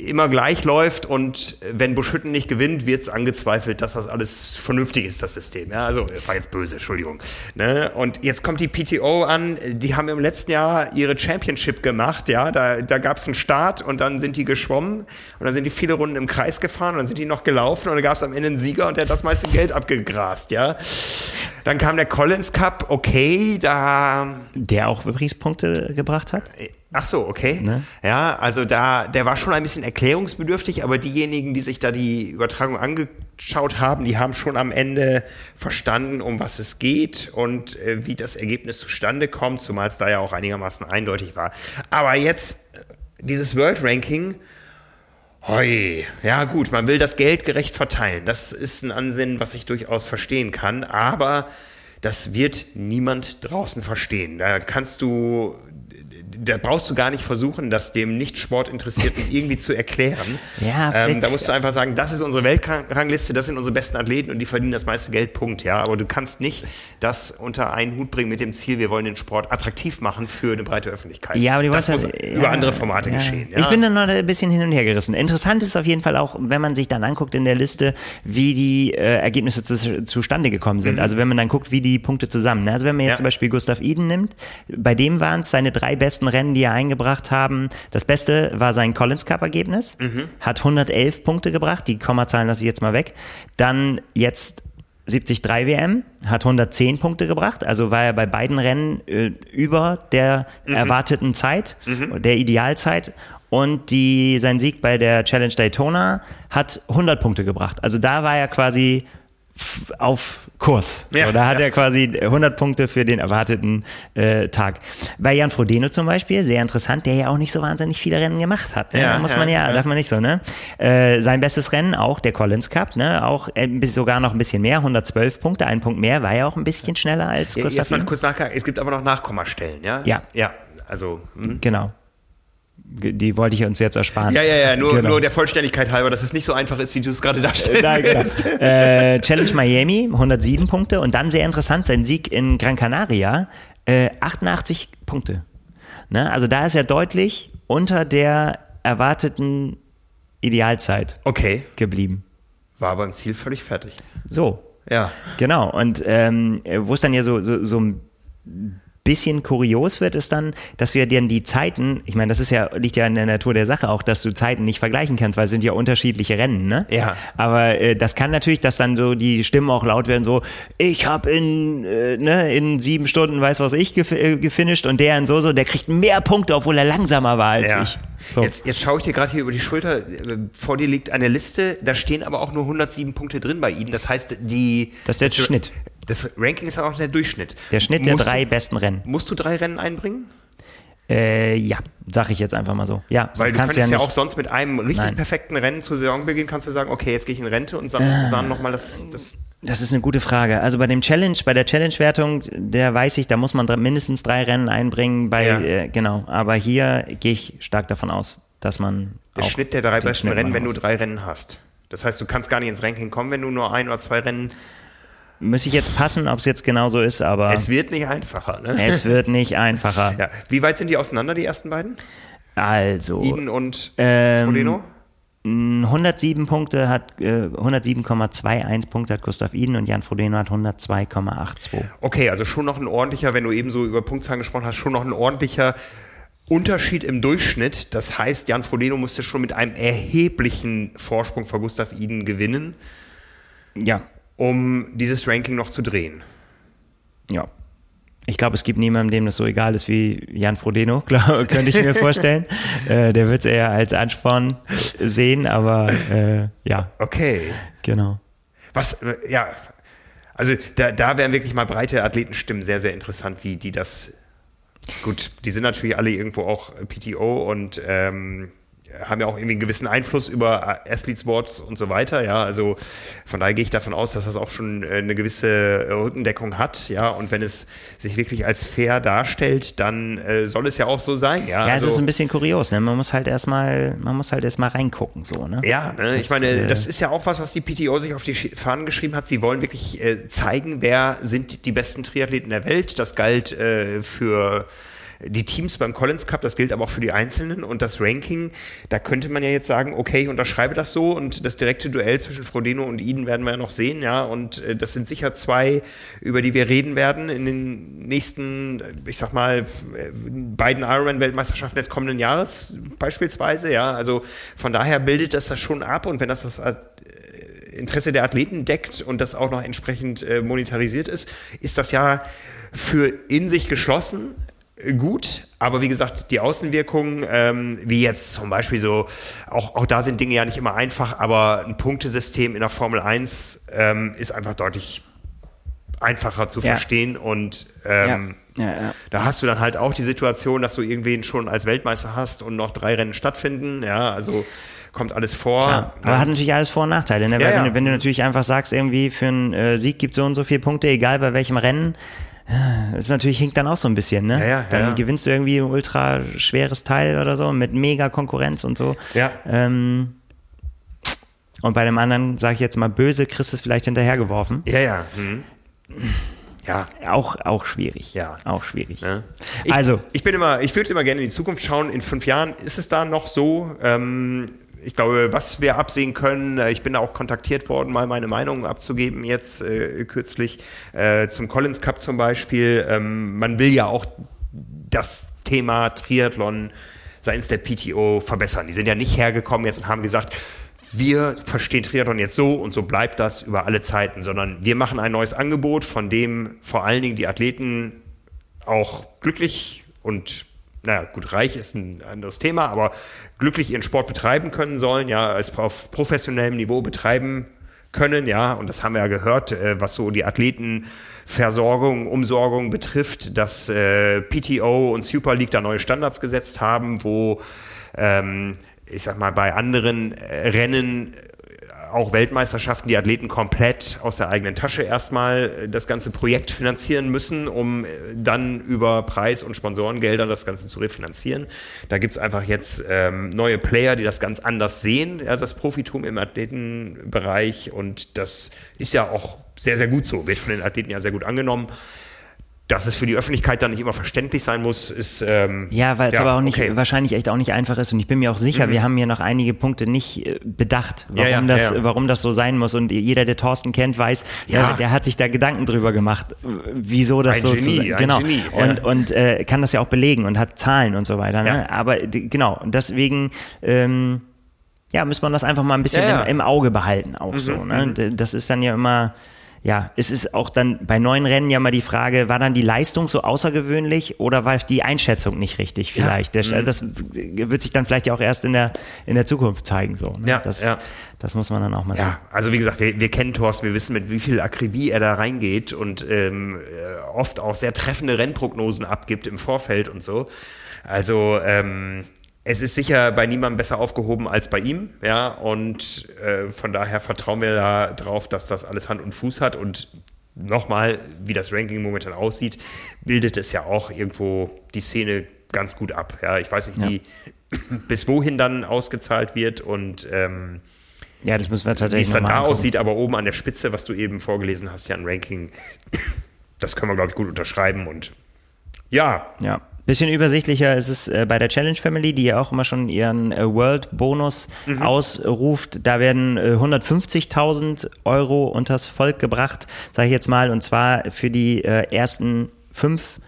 immer gleich läuft und wenn Buschütten nicht gewinnt, wird es angezweifelt, dass das alles vernünftig ist, das System. Ja, also, war jetzt böse, Entschuldigung. Ne? Und jetzt kommt die PTO an, die haben im letzten Jahr ihre Championship gemacht, ja, da gab es einen Start und dann sind die geschwommen und dann sind die viele Runden im Kreis gefahren und dann sind die noch gelaufen und dann gab es am Ende einen Sieger und der hat das meiste Geld abgegrast, ja. Dann kam der Collins Cup, okay, der auch übrigens Punkte gebracht hat? Ach so, okay. Ne? Ja, also der war schon ein bisschen erklärungsbedürftig, aber diejenigen, die sich da die Übertragung angeschaut haben, die haben schon am Ende verstanden, um was es geht und wie das Ergebnis zustande kommt, zumal es da ja auch einigermaßen eindeutig war. Aber jetzt dieses World Ranking, hoi, ja gut, man will das Geld gerecht verteilen. Das ist ein Ansinnen, was ich durchaus verstehen kann, aber das wird niemand draußen verstehen. Da brauchst du gar nicht versuchen, das dem Nicht-Sport-Interessierten irgendwie zu erklären. Ja, da musst du einfach sagen, das ist unsere Weltrangliste, das sind unsere besten Athleten und die verdienen das meiste Geld, Punkt. Ja, aber du kannst nicht das unter einen Hut bringen mit dem Ziel, wir wollen den Sport attraktiv machen für eine breite Öffentlichkeit. Ja, aber über andere Formate geschehen. Ja. Ich bin dann noch ein bisschen hin und her gerissen. Interessant ist auf jeden Fall auch, wenn man sich dann anguckt in der Liste, wie die Ergebnisse zustande gekommen sind. Also wenn man dann guckt, wie die Punkte zusammen. Ne? Also wenn man jetzt zum Beispiel Gustav Iden nimmt, bei dem waren es seine 3 besten Rennen, die er eingebracht haben. Das Beste war sein Collins Cup Ergebnis, hat 111 Punkte gebracht, die Kommazahlen lasse ich jetzt mal weg. Dann jetzt 73 WM, hat 110 Punkte gebracht, also war er bei beiden Rennen über der erwarteten Zeit, der Idealzeit. Und sein Sieg bei der Challenge Daytona hat 100 Punkte gebracht. Also da war er quasi auf Kurs. Ja, so, da hat er quasi 100 Punkte für den erwarteten Tag. Bei Jan Frodeno zum Beispiel, sehr interessant, der ja auch nicht so wahnsinnig viele Rennen gemacht hat. Ne? Ja, da muss man darf man nicht so, ne? Sein bestes Rennen, auch der Collins Cup, ne? Auch sogar noch ein bisschen mehr, 112 Punkte, ein Punkt mehr, war ja auch ein bisschen schneller als Gustav. Es gibt aber noch Nachkommastellen, ja? Ja. Also, genau. Die wollte ich uns jetzt ersparen. Ja, nur der Vollständigkeit halber, dass es nicht so einfach ist, wie du es gerade darstellst. Genau. Challenge Miami, 107 Punkte und dann sehr interessant, sein Sieg in Gran Canaria, 88 Punkte. Ne? Also da ist er deutlich unter der erwarteten Idealzeit geblieben. War aber im Ziel völlig fertig. So. Ja. Genau. Und wo es dann ja so ein bisschen kurios wird, ist dann, dass du ja dann die Zeiten, ich meine, das ist ja, liegt ja in der Natur der Sache auch, dass du Zeiten nicht vergleichen kannst, weil es sind ja unterschiedliche Rennen, ne? Ja. Aber das kann natürlich, dass dann so die Stimmen auch laut werden, so, ich habe in 7 Stunden, weiß was ich, gefinisht und der in so, der kriegt mehr Punkte, obwohl er langsamer war als ich. So. Jetzt schaue ich dir gerade hier über die Schulter, vor dir liegt eine Liste, da stehen aber auch nur 107 Punkte drin bei ihm, das heißt, das ist der Schnitt. Das Ranking ist dann auch der Durchschnitt. Der Schnitt der 3 besten Rennen. Musst du 3 Rennen einbringen? Ja, sag ich jetzt einfach mal so. Ja, weil du kannst ja auch sonst mit einem richtig perfekten Rennen zur Saisonbeginn kannst du sagen, okay, jetzt gehe ich in Rente und sagen nochmal das... Das ist eine gute Frage. Also bei der Challenge-Wertung, da weiß ich, da muss man mindestens 3 Rennen einbringen. Aber hier gehe ich stark davon aus, dass man der auch Schnitt der 3 besten Rennen, wenn du 3 Rennen hast. Das heißt, du kannst gar nicht ins Ranking kommen, wenn du nur 1 oder 2 Rennen. Müsste ich jetzt passen, ob es jetzt genau so ist, aber... Es wird nicht einfacher, ne? Es wird nicht einfacher. Ja. Wie weit sind die auseinander, die ersten beiden? Also... Iden und Frodeno? 107,21 Punkte hat Gustav Iden und Jan Frodeno hat 102,82. Okay, also schon noch ein ordentlicher, wenn du eben so über Punktzahlen gesprochen hast, schon noch ein ordentlicher Unterschied im Durchschnitt. Das heißt, Jan Frodeno musste schon mit einem erheblichen Vorsprung vor Gustav Iden gewinnen. Ja. Um dieses Ranking noch zu drehen. Ja. Ich glaube, es gibt niemanden, dem das so egal ist wie Jan Frodeno, könnte ich mir vorstellen. Der wird es eher als Ansporn sehen, aber ja. Okay. Genau. Also da wären wirklich mal breite Athletenstimmen sehr, sehr interessant, wie die das... Gut, die sind natürlich alle irgendwo auch PTO und haben ja auch irgendwie einen gewissen Einfluss über Athletes Boards und so weiter, ja, also von daher gehe ich davon aus, dass das auch schon eine gewisse Rückendeckung hat, ja, und wenn es sich wirklich als fair darstellt, dann soll es ja auch so sein, ja. Ja, also, es ist ein bisschen kurios, ne, man muss halt erstmal reingucken, so, ne. Ja, ne? Ich meine, das ist ja auch was die PTO sich auf die Fahnen geschrieben hat, sie wollen wirklich zeigen, wer sind die besten Triathleten der Welt, das galt für die Teams beim Collins Cup, das gilt aber auch für die Einzelnen und das Ranking, da könnte man ja jetzt sagen, okay, ich unterschreibe das so und das direkte Duell zwischen Frodeno und Iden werden wir ja noch sehen, ja, und das sind sicher 2, über die wir reden werden in den nächsten, ich sag mal, beiden Ironman-Weltmeisterschaften des kommenden Jahres beispielsweise, ja, also von daher bildet das schon ab und wenn das Interesse der Athleten deckt und das auch noch entsprechend monetarisiert ist, ist das ja für in sich geschlossen gut, aber wie gesagt, die Außenwirkungen, wie jetzt zum Beispiel so, auch da sind Dinge ja nicht immer einfach, aber ein Punktesystem in der Formel 1 ist einfach deutlich einfacher zu verstehen und da hast du dann halt auch die Situation, dass du irgendwen schon als Weltmeister hast und noch 3 Rennen stattfinden, ja, also kommt alles vor. Klar, aber hat natürlich alles Vor- und Nachteile, ne? Weil wenn du natürlich einfach sagst, irgendwie für einen Sieg gibt es so und so viele Punkte, egal bei welchem Rennen, das natürlich hinkt dann auch so ein bisschen, ne? Dann gewinnst du irgendwie ein ultra schweres Teil oder so mit mega Konkurrenz und so. Ja. Und bei dem anderen, sage ich jetzt mal böse, kriegst du es vielleicht hinterhergeworfen. Ja. Hm. Ja. Auch schwierig. Ja. Auch schwierig. Ja. Ich würde immer gerne in die Zukunft schauen. In 5 Jahren ist es da noch so. Ich glaube, was wir absehen können, ich bin da auch kontaktiert worden, mal meine Meinung abzugeben jetzt kürzlich zum Collins Cup zum Beispiel. Man will ja auch das Thema Triathlon seitens der PTO verbessern. Die sind ja nicht hergekommen jetzt und haben gesagt, wir verstehen Triathlon jetzt so und so bleibt das über alle Zeiten, sondern wir machen ein neues Angebot, von dem vor allen Dingen die Athleten auch glücklich und reich ist ein anderes Thema, aber glücklich ihren Sport betreiben können sollen, ja, als auf professionellem Niveau betreiben können, ja, und das haben wir ja gehört, was so die Athletenversorgung, Umsorgung betrifft, dass PTO und Super League da neue Standards gesetzt haben, wo, ich sag mal, bei anderen Rennen, auch Weltmeisterschaften, die Athleten komplett aus der eigenen Tasche erstmal das ganze Projekt finanzieren müssen, um dann über Preis- und Sponsorengelder das Ganze zu refinanzieren. Da gibt es einfach jetzt neue Player, die das ganz anders sehen, ja, das Profitum im Athletenbereich und das ist ja auch sehr, sehr gut so, wird von den Athleten ja sehr gut angenommen. Dass es für die Öffentlichkeit dann nicht immer verständlich sein muss, ist... ja, weil es aber auch nicht, wahrscheinlich echt auch nicht einfach ist. Und ich bin mir auch sicher, wir haben hier noch einige Punkte nicht bedacht, warum das so sein muss. Und jeder, der Thorsten kennt, weiß, der hat sich da Gedanken drüber gemacht, wieso das so zu sein. Genau. Genie, ja. Und kann das ja auch belegen und hat Zahlen und so weiter. Ne? Ja. Aber genau, deswegen... muss man das einfach mal ein bisschen im Auge behalten auch so. Ne? Das ist dann ja immer... Ja, es ist auch dann bei neuen Rennen ja mal die Frage, war dann die Leistung so außergewöhnlich oder war die Einschätzung nicht richtig vielleicht? Ja. Das wird sich dann vielleicht ja auch erst in der Zukunft zeigen. So, ne? Das muss man dann auch mal sagen. Ja, also wie gesagt, wir kennen Thorsten, wir wissen, mit wie viel Akribie er da reingeht und oft auch sehr treffende Rennprognosen abgibt im Vorfeld und so. Also es ist sicher bei niemandem besser aufgehoben als bei ihm, ja, und von daher vertrauen wir da drauf, dass das alles Hand und Fuß hat. Und nochmal, wie das Ranking momentan aussieht, bildet es ja auch irgendwo die Szene ganz gut ab. Ja, ich weiß nicht, wie bis wohin dann ausgezahlt wird und das müssen wir tatsächlich wie es dann da aussieht, aber oben an der Spitze, was du eben vorgelesen hast, ja, ein Ranking, das können wir, glaube ich, gut unterschreiben und ja. Bisschen übersichtlicher ist es bei der Challenge Family, die ja auch immer schon ihren World Bonus ausruft. Da werden 150.000 Euro unters Volk gebracht, sage ich jetzt mal, und zwar für die ersten 5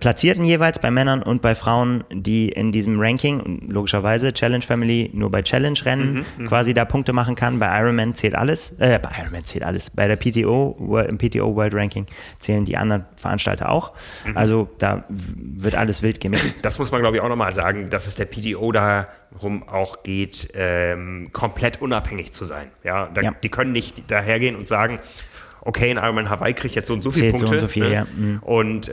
Platzierten jeweils bei Männern und bei Frauen, die in diesem Ranking, logischerweise Challenge Family nur bei Challenge-Rennen quasi da Punkte machen kann. Bei Ironman zählt alles. Bei der PTO World Ranking zählen die anderen Veranstalter auch. Also da wird alles wild gemixt. Das muss man, glaube ich, auch nochmal sagen, dass es der PTO darum auch geht, komplett unabhängig zu sein. Ja, die können nicht dahergehen und sagen, okay, in Ironman Hawaii kriege ich jetzt so und so viele Punkte. So und so viel, ne? Und,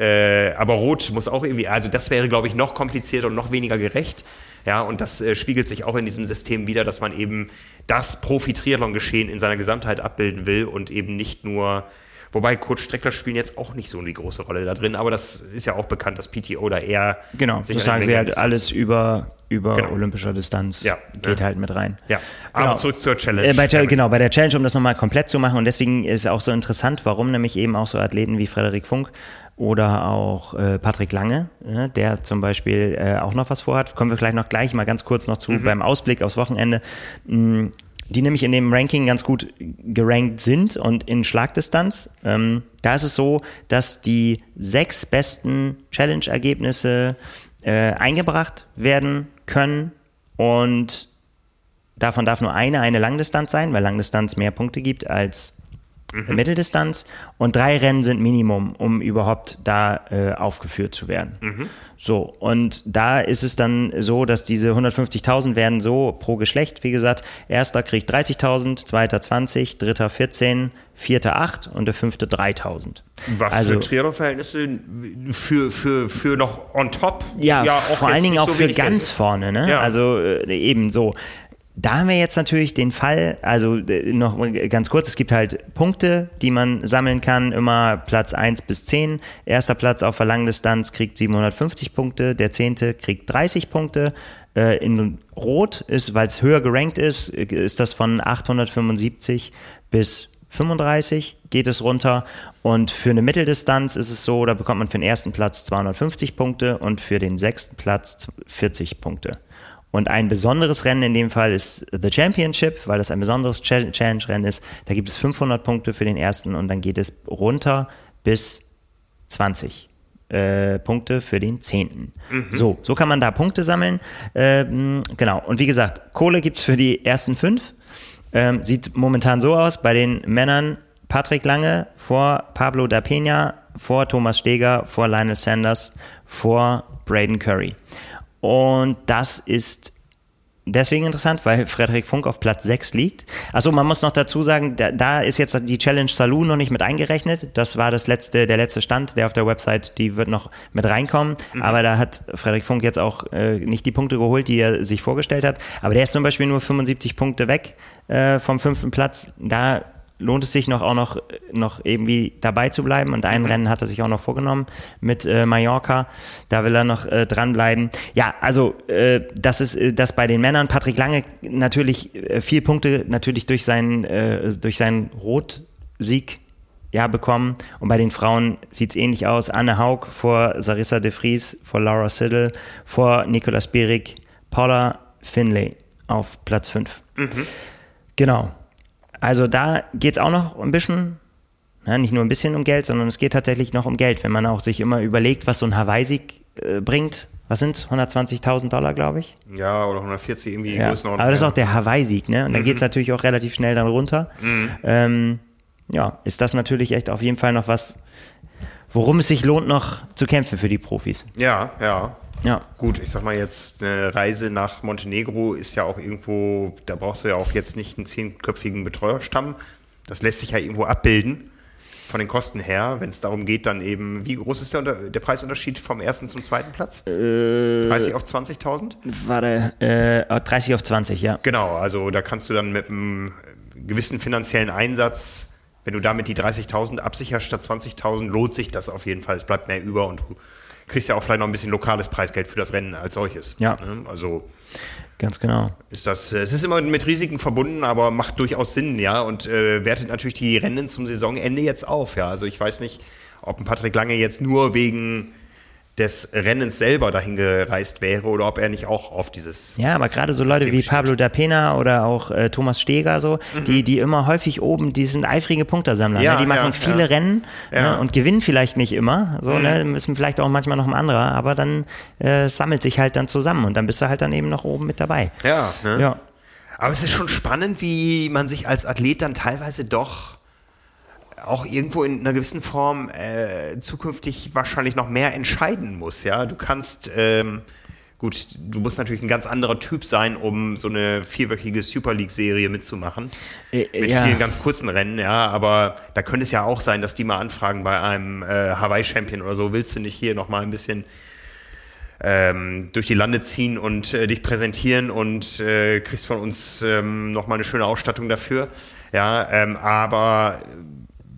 aber Rot muss auch irgendwie, also das wäre, glaube ich, noch komplizierter und noch weniger gerecht. Ja, und das spiegelt sich auch in diesem System wider, dass man eben das Profi-Triathlon-Geschehen in seiner Gesamtheit abbilden will und eben nicht nur, wobei Kurzstreckler spielen jetzt auch nicht so eine große Rolle da drin, aber das ist ja auch bekannt, dass PTO da eher... Genau, so sagen sie halt alles über olympischer Distanz geht halt mit rein. Ja, aber zurück zur Challenge. Bei der Challenge, um das nochmal komplett zu machen. Und deswegen ist auch so interessant, warum nämlich eben auch so Athleten wie Frederik Funk oder auch Patrick Lange, der zum Beispiel auch noch was vorhat. Kommen wir gleich mal ganz kurz noch zu beim Ausblick aufs Wochenende. Die nämlich in dem Ranking ganz gut gerankt sind und in Schlagdistanz. Da ist es so, dass die 6 besten Challenge-Ergebnisse eingebracht werden können und davon darf nur eine Langdistanz sein, weil Langdistanz mehr Punkte gibt als Mitteldistanz und 3 Rennen sind Minimum, um überhaupt da aufgeführt zu werden. So, und da ist es dann so, dass diese 150.000 werden so pro Geschlecht, wie gesagt, erster kriegt 30.000, zweiter 20, dritter 14, vierter 8 und der fünfte 3.000. Was also, für Triathlon-Verhältnisse für noch on top? Ja auch vor allen Dingen auch so für ganz vorne, ne? Ja. Also eben so. Da haben wir jetzt natürlich den Fall, also noch ganz kurz, es gibt halt Punkte, die man sammeln kann, immer Platz 1 bis 10. Erster Platz auf der Langdistanz kriegt 750 Punkte, der 10. kriegt 30 Punkte. In Rot ist, weil es höher gerankt ist, ist das von 875 bis 35 geht es runter. Und für eine Mitteldistanz ist es so, da bekommt man für den ersten Platz 250 Punkte und für den 6. Platz 40 Punkte. Und ein besonderes Rennen in dem Fall ist The Championship, weil das ein besonderes Challenge-Rennen ist. Da gibt es 500 Punkte für den ersten und dann geht es runter bis 20 Punkte für den 10. So kann man da Punkte sammeln. Genau, und wie gesagt, Kohle gibt es für die ersten 5. Sieht momentan so aus, bei den Männern Patrick Lange vor Pablo da Peña, vor Thomas Steger, vor Lionel Sanders, vor Braden Curry. Und das ist deswegen interessant, weil Frederik Funk auf Platz 6 liegt. Achso, man muss noch dazu sagen, da ist jetzt die Challenge Salou noch nicht mit eingerechnet. Das war der letzte Stand, der auf der Website, die wird noch mit reinkommen. Aber da hat Frederik Funk jetzt auch nicht die Punkte geholt, die er sich vorgestellt hat. Aber der ist zum Beispiel nur 75 Punkte weg vom 5. Platz. Da lohnt es sich noch irgendwie dabei zu bleiben. Und ein Rennen hat er sich auch noch vorgenommen mit Mallorca. Da will er noch dranbleiben. Ja, also das ist das bei den Männern. Patrick Lange natürlich 4 Punkte natürlich durch seinen Rotsieg ja, bekommen. Und bei den Frauen sieht es ähnlich aus. Anne Haug vor Sarissa de Vries, vor Laura Siddle, vor Nicola Spirig, Paula Finlay auf Platz 5. Mhm. Genau. Also da geht es auch noch ein bisschen, ja, nicht nur ein bisschen um Geld, sondern es geht tatsächlich noch um Geld. Wenn man auch sich immer überlegt, was so ein Hawaii-Sieg bringt, was sind es? 120.000 Dollar, glaube ich? Ja, oder 140 irgendwie. Ja. Größenordnung. Aber das ist auch der Hawaii-Sieg, ne? Und da geht es natürlich auch relativ schnell dann runter. Mhm. Ja, ist das natürlich echt auf jeden Fall noch was, worum es sich lohnt, noch zu kämpfen für die Profis. Ja, ja. Ja. Gut, ich sag mal jetzt, eine Reise nach Montenegro ist ja auch irgendwo, da brauchst du ja auch jetzt nicht einen 10-köpfigen Betreuerstamm. Das lässt sich ja irgendwo abbilden von den Kosten her, wenn es darum geht, dann eben, wie groß ist der Preisunterschied vom ersten zum zweiten Platz? 30 auf 20.000? Warte, 30 auf 20, ja. Genau, also da kannst du dann mit einem gewissen finanziellen Einsatz, wenn du damit die 30.000 absicherst statt 20.000, lohnt sich das auf jeden Fall. Es bleibt mehr über und du kriegst ja auch vielleicht noch ein bisschen lokales Preisgeld für das Rennen als solches. Ja. Also ganz genau. Es ist immer mit Risiken verbunden, aber macht durchaus Sinn, ja, und wertet natürlich die Rennen zum Saisonende jetzt auf, ja. Also ich weiß nicht, ob ein Patrick Lange jetzt nur wegen des Rennens selber dahin gereist wäre oder ob er nicht auch auf dieses... Ja, aber gerade so System Leute wie steht. Pablo da Pena oder auch Thomas Steger, so, die immer häufig oben, die sind eifrige Punktersammler, ja, ne? Die machen viele Rennen, ja. Ne? Und gewinnen vielleicht nicht immer, so, ne? Müssen vielleicht auch manchmal noch ein anderer, aber dann sammelt sich halt dann zusammen und dann bist du halt dann eben noch oben mit dabei. Ja, ne? Ja. Aber es ist schon spannend, wie man sich als Athlet dann teilweise doch auch irgendwo in einer gewissen Form zukünftig wahrscheinlich noch mehr entscheiden muss, ja. Du kannst, du musst natürlich ein ganz anderer Typ sein, um so eine 4-wöchige Super League-Serie mitzumachen. Mit vielen ganz kurzen Rennen, ja, aber da könnte es ja auch sein, dass die mal anfragen bei einem Hawaii-Champion oder so, willst du nicht hier nochmal ein bisschen durch die Lande ziehen und dich präsentieren und kriegst von uns nochmal eine schöne Ausstattung dafür, ja, aber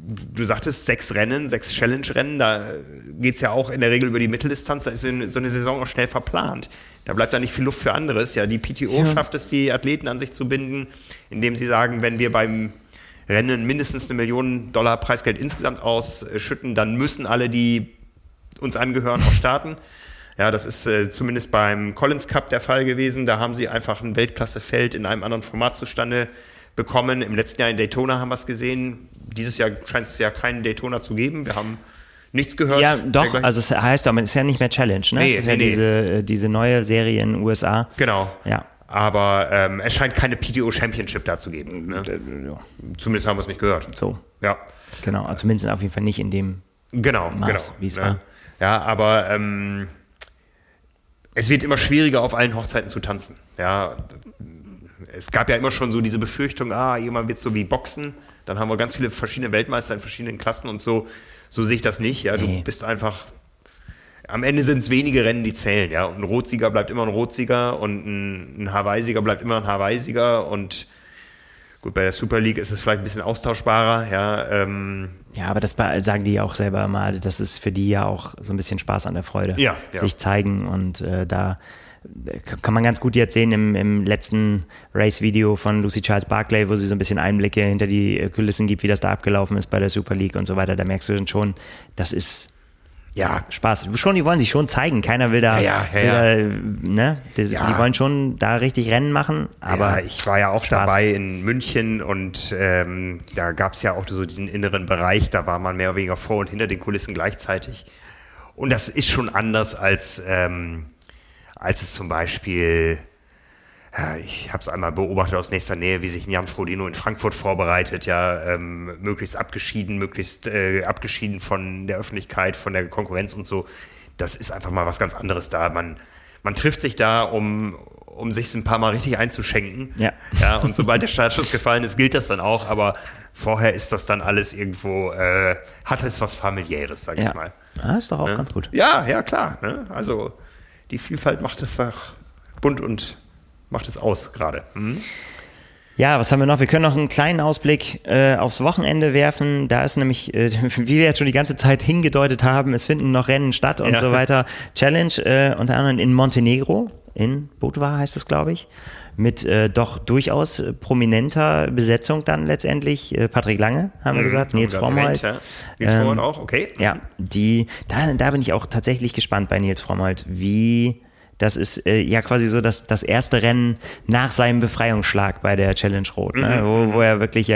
du sagtest 6 Rennen, 6 Challenge-Rennen, da geht's ja auch in der Regel über die Mitteldistanz, da ist so eine Saison auch schnell verplant. Da bleibt da nicht viel Luft für anderes. Ja, die PTO schafft es, die Athleten an sich zu binden, indem sie sagen, wenn wir beim Rennen mindestens $1 Million Preisgeld insgesamt ausschütten, dann müssen alle, die uns angehören, auch starten. Ja, das ist zumindest beim Collins Cup der Fall gewesen. Da haben sie einfach ein Weltklassefeld in einem anderen Format zustande bekommen. Im letzten Jahr in Daytona haben wir es gesehen. Dieses Jahr scheint es ja keinen Daytona zu geben. Wir haben nichts gehört. Ja, doch. Also es heißt aber, es ist ja nicht mehr Challenge. Ne? Nee, es ist ja diese neue Serie in den USA. Genau. Ja. Aber es scheint keine PTO Championship da zu geben. Ne? Ja. Zumindest haben wir es nicht gehört. So. Ja. Genau. Zumindest auf jeden Fall nicht in dem Maß, wie es war. Ja, aber es wird immer schwieriger, auf allen Hochzeiten zu tanzen. Ja. Es gab ja immer schon so diese Befürchtung, irgendwann wird es so wie Boxen. Dann haben wir ganz viele verschiedene Weltmeister in verschiedenen Klassen und so. So sehe ich das nicht. Ja, du bist einfach. Am Ende sind es wenige Rennen, die zählen. Ja, und ein Rotsieger bleibt immer ein Rotsieger und ein Hawaii-Sieger bleibt immer ein Hawaii-Sieger. Und gut, bei der Super League ist es vielleicht ein bisschen austauschbarer. Ja, ja, aber das sagen die ja auch selber mal. Das ist für die ja auch so ein bisschen Spaß an der Freude, sich zeigen und da. Kann man ganz gut jetzt sehen im letzten Race-Video von Lucy Charles Barclay, wo sie so ein bisschen Einblicke hinter die Kulissen gibt, wie das da abgelaufen ist bei der Super League und so weiter. Da merkst du dann schon, das ist Spaß. Schon, die wollen sich schon zeigen. Keiner will da, die wollen schon da richtig Rennen machen. Aber ja, ich war ja auch dabei in München und da gab es ja auch so diesen inneren Bereich, da war man mehr oder weniger vor und hinter den Kulissen gleichzeitig. Und das ist schon anders als es zum Beispiel, ich habe es einmal beobachtet aus nächster Nähe, wie sich Jan Frodeno in Frankfurt vorbereitet, möglichst abgeschieden von der Öffentlichkeit, von der Konkurrenz und so. Das ist einfach mal was ganz anderes da. Man trifft sich da, um sich ein paar Mal richtig einzuschenken. Ja. Ja, und sobald der Startschuss gefallen ist, gilt das dann auch. Aber vorher ist das dann alles irgendwo, hat es was Familiäres, sage ich mal. Ja, ist doch auch ganz gut. Ja, ja, klar. Ne? Also die Vielfalt macht es nach bunt und macht es aus gerade. Mhm. Ja, was haben wir noch? Wir können noch einen kleinen Ausblick aufs Wochenende werfen. Da ist nämlich, wie wir jetzt schon die ganze Zeit hingedeutet haben, es finden noch Rennen statt und so weiter. Challenge unter anderem in Montenegro, in Budva heißt es, glaube ich. mit doch durchaus prominenter Besetzung dann letztendlich. Patrick Lange, haben wir gesagt, Nils Frommholt. Nils Frommholt auch, okay. Ja, da bin ich auch tatsächlich gespannt bei Nils Frommholt, wie... Das ist ja quasi so das erste Rennen nach seinem Befreiungsschlag bei der Challenge Rot, ne? Wo er wirklich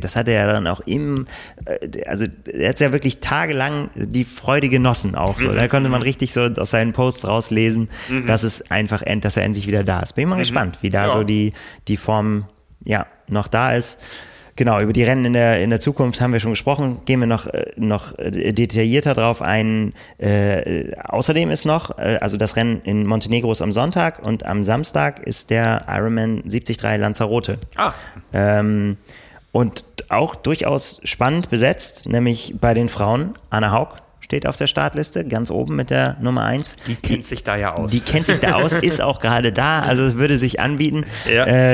das hat er ja dann auch er hat ja wirklich tagelang die Freude genossen auch so. Da konnte man richtig so aus seinen Posts rauslesen, dass er endlich wieder da ist. Bin ich mal gespannt, wie da so die Form noch da ist. Genau, über die Rennen in der Zukunft haben wir schon gesprochen, gehen wir noch detaillierter drauf ein. Außerdem ist also das Rennen in Montenegro ist am Sonntag und am Samstag ist der Ironman 73 Lanzarote. Und auch durchaus spannend besetzt, nämlich bei den Frauen Anna Haug. Steht auf der Startliste, ganz oben mit der Nummer 1. Die kennt sich da ja aus. Die kennt sich da aus, ist auch gerade da, also es würde sich anbieten,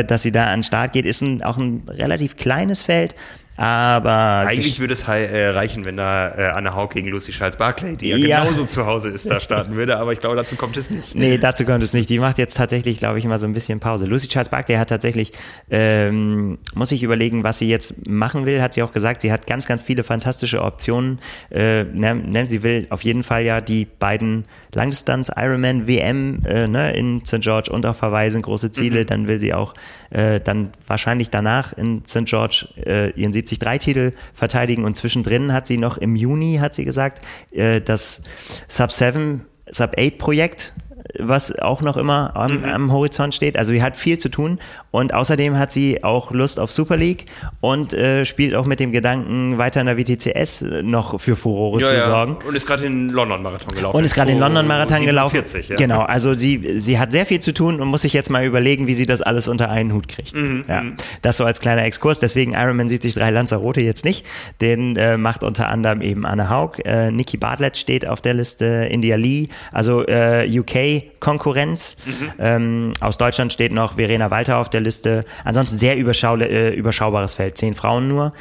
dass sie da an den Start geht. Ist auch ein relativ kleines Feld, aber... Eigentlich würde es reichen, wenn da Anna Haug gegen Lucy Charles-Barclay, die ja genauso zu Hause ist, da starten würde, aber ich glaube, dazu kommt es nicht. Nee, dazu kommt es nicht. Die macht jetzt tatsächlich, glaube ich, mal so ein bisschen Pause. Lucy Charles-Barclay hat tatsächlich, muss ich überlegen, was sie jetzt machen will, hat sie auch gesagt, sie hat ganz, ganz viele fantastische Optionen. Sie will auf jeden Fall ja die beiden Langdistanz-Ironman-WM in St. George und auch verweisen, große Ziele. Dann will sie auch dann wahrscheinlich danach in St. George ihren 73-Titel verteidigen und zwischendrin hat sie noch im Juni, hat sie gesagt, das Sub-7, Sub-8-Projekt, was auch noch immer am Horizont steht. Also sie hat viel zu tun und außerdem hat sie auch Lust auf Super League und spielt auch mit dem Gedanken, weiter in der WTCS noch für Furore zu sorgen. Und ist gerade den London-Marathon gelaufen. Ja. Genau, also sie hat sehr viel zu tun und muss sich jetzt mal überlegen, wie sie das alles unter einen Hut kriegt. Das so als kleiner Exkurs, deswegen Ironman 73 Lanzarote jetzt nicht. Den macht unter anderem eben Anna Haug. Nikki Bartlett steht auf der Liste, India Lee, also UK Konkurrenz. Aus Deutschland steht noch Verena Walter auf der Liste. Ansonsten sehr überschaubares Feld, 10 Frauen nur.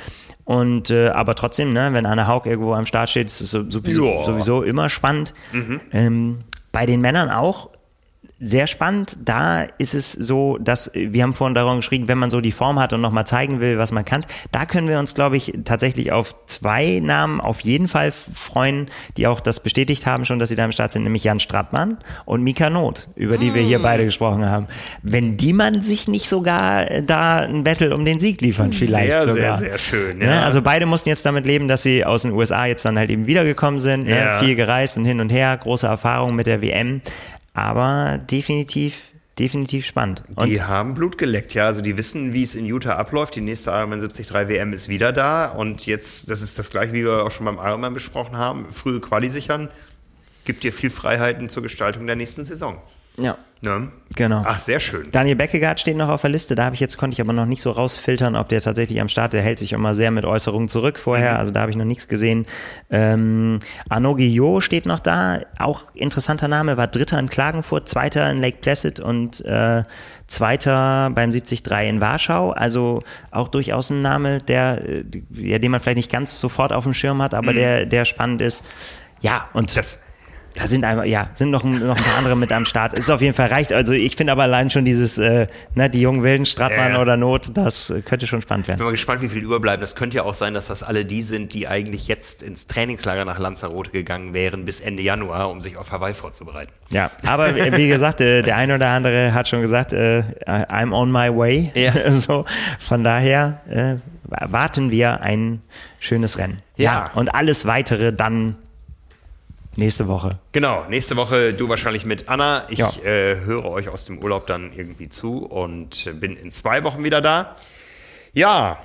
Und aber trotzdem, ne, wenn Anna Haug irgendwo am Start steht, ist es sowieso immer spannend. Bei den Männern auch sehr spannend. Da ist es so, dass, wir haben vorhin darum geschrieben, wenn man so die Form hat und nochmal zeigen will, was man kann, da können wir uns, glaube ich, tatsächlich auf 2 Namen auf jeden Fall freuen, die auch das bestätigt haben schon, dass sie da im Start sind, nämlich Jan Strattmann und Mika Noth, über die wir hier beide gesprochen haben. Wenn die man sich nicht sogar da ein Battle um den Sieg liefern, vielleicht sehr, sogar. Sehr, sehr schön. Ja. Also beide mussten jetzt damit leben, dass sie aus den USA jetzt dann halt eben wiedergekommen sind, viel gereist und hin und her, große Erfahrung mit der WM. Aber definitiv spannend. Und die haben Blut geleckt, ja. Also die wissen, wie es in Utah abläuft. Die nächste Ironman 73 WM ist wieder da. Und jetzt, das ist das Gleiche, wie wir auch schon beim Ironman besprochen haben, frühe Quali sichern, gibt dir viel Freiheiten zur Gestaltung der nächsten Saison. Ja. Ne? Genau. Ach, sehr schön. Daniel Beckegaard steht noch auf der Liste. Da konnte ich aber noch nicht so rausfiltern, ob der tatsächlich am Start, der hält sich immer sehr mit Äußerungen zurück vorher, also da habe ich noch nichts gesehen. Arnaud Guillot steht noch da, auch interessanter Name, war Dritter in Klagenfurt, Zweiter in Lake Placid und Zweiter beim 73 in Warschau, also auch durchaus ein Name, den man vielleicht nicht ganz sofort auf dem Schirm hat, aber der spannend ist. Ja, und das... Da sind noch ein paar andere mit am Start. Ist auf jeden Fall reicht. Also ich finde aber allein schon dieses, die jungen Wilden, Strattmann oder Noth, das könnte schon spannend werden. Ich bin mal gespannt, wie viel überbleiben. Das könnte ja auch sein, dass das alle die sind, die eigentlich jetzt ins Trainingslager nach Lanzarote gegangen wären bis Ende Januar, um sich auf Hawaii vorzubereiten. Ja, aber wie gesagt, der eine oder andere hat schon gesagt, I'm on my way. Ja. So, von daher erwarten wir ein schönes Rennen. Ja. Und alles Weitere dann nächste Woche. Genau, nächste Woche du wahrscheinlich mit Anna. Ich höre euch aus dem Urlaub dann irgendwie zu und bin in 2 Wochen wieder da. Ja,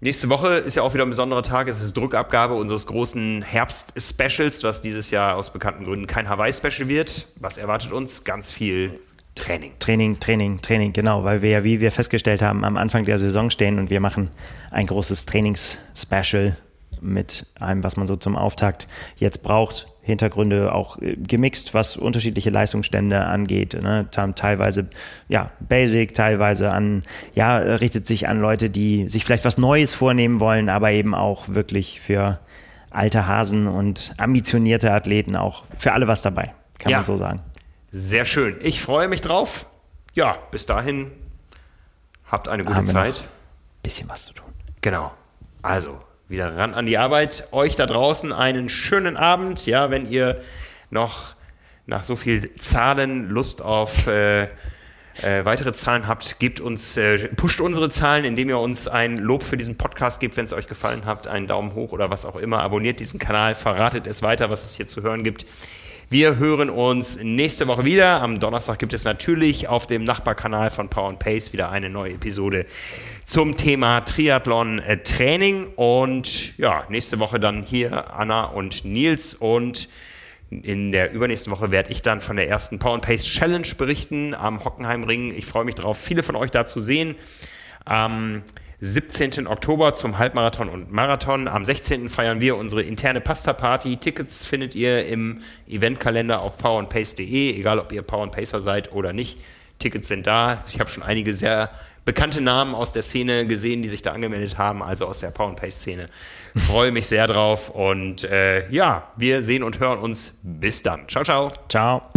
nächste Woche ist ja auch wieder ein besonderer Tag. Es ist Druckabgabe unseres großen Herbst-Specials, was dieses Jahr aus bekannten Gründen kein Hawaii-Special wird. Was erwartet uns? Ganz viel Training, genau, weil wir ja, wie wir festgestellt haben, am Anfang der Saison stehen und wir machen ein großes Trainings-Special mit allem, was man so zum Auftakt jetzt braucht. Hintergründe auch gemixt, was unterschiedliche Leistungsstände angeht. Ne? Teilweise Basic, teilweise richtet sich an Leute, die sich vielleicht was Neues vornehmen wollen, aber eben auch wirklich für alte Hasen und ambitionierte Athleten auch für alle was dabei, kann man so sagen. Sehr schön. Ich freue mich drauf. ja, bis dahin habt eine gute Zeit. Bisschen was zu tun. Genau. Also, wieder ran an die Arbeit. Euch da draußen einen schönen Abend. Ja, wenn ihr noch nach so viel Zahlen Lust auf weitere Zahlen habt, gebt uns, pusht unsere Zahlen, indem ihr uns ein Lob für diesen Podcast gebt, wenn es euch gefallen hat, einen Daumen hoch oder was auch immer. Abonniert diesen Kanal, verratet es weiter, was es hier zu hören gibt. Wir hören uns nächste Woche wieder. Am Donnerstag gibt es natürlich auf dem Nachbarkanal von Power & Pace wieder eine neue Episode zum Thema Triathlon-Training. Und ja, nächste Woche dann hier Anna und Nils. Und in der übernächsten Woche werde ich dann von der ersten Power & Pace Challenge berichten am Hockenheimring. Ich freue mich drauf, viele von euch da zu sehen. Am 17. Oktober zum Halbmarathon und Marathon. Am 16. feiern wir unsere interne Pasta-Party. Tickets findet ihr im Eventkalender auf powerandpace.de, egal ob ihr Power-and-Pacer seid oder nicht. Tickets sind da. Ich habe schon einige sehr bekannte Namen aus der Szene gesehen, die sich da angemeldet haben, also aus der Power-and-Pace-Szene. Freue mich sehr drauf und ja, wir sehen und hören uns. Bis dann. Ciao, ciao. Ciao.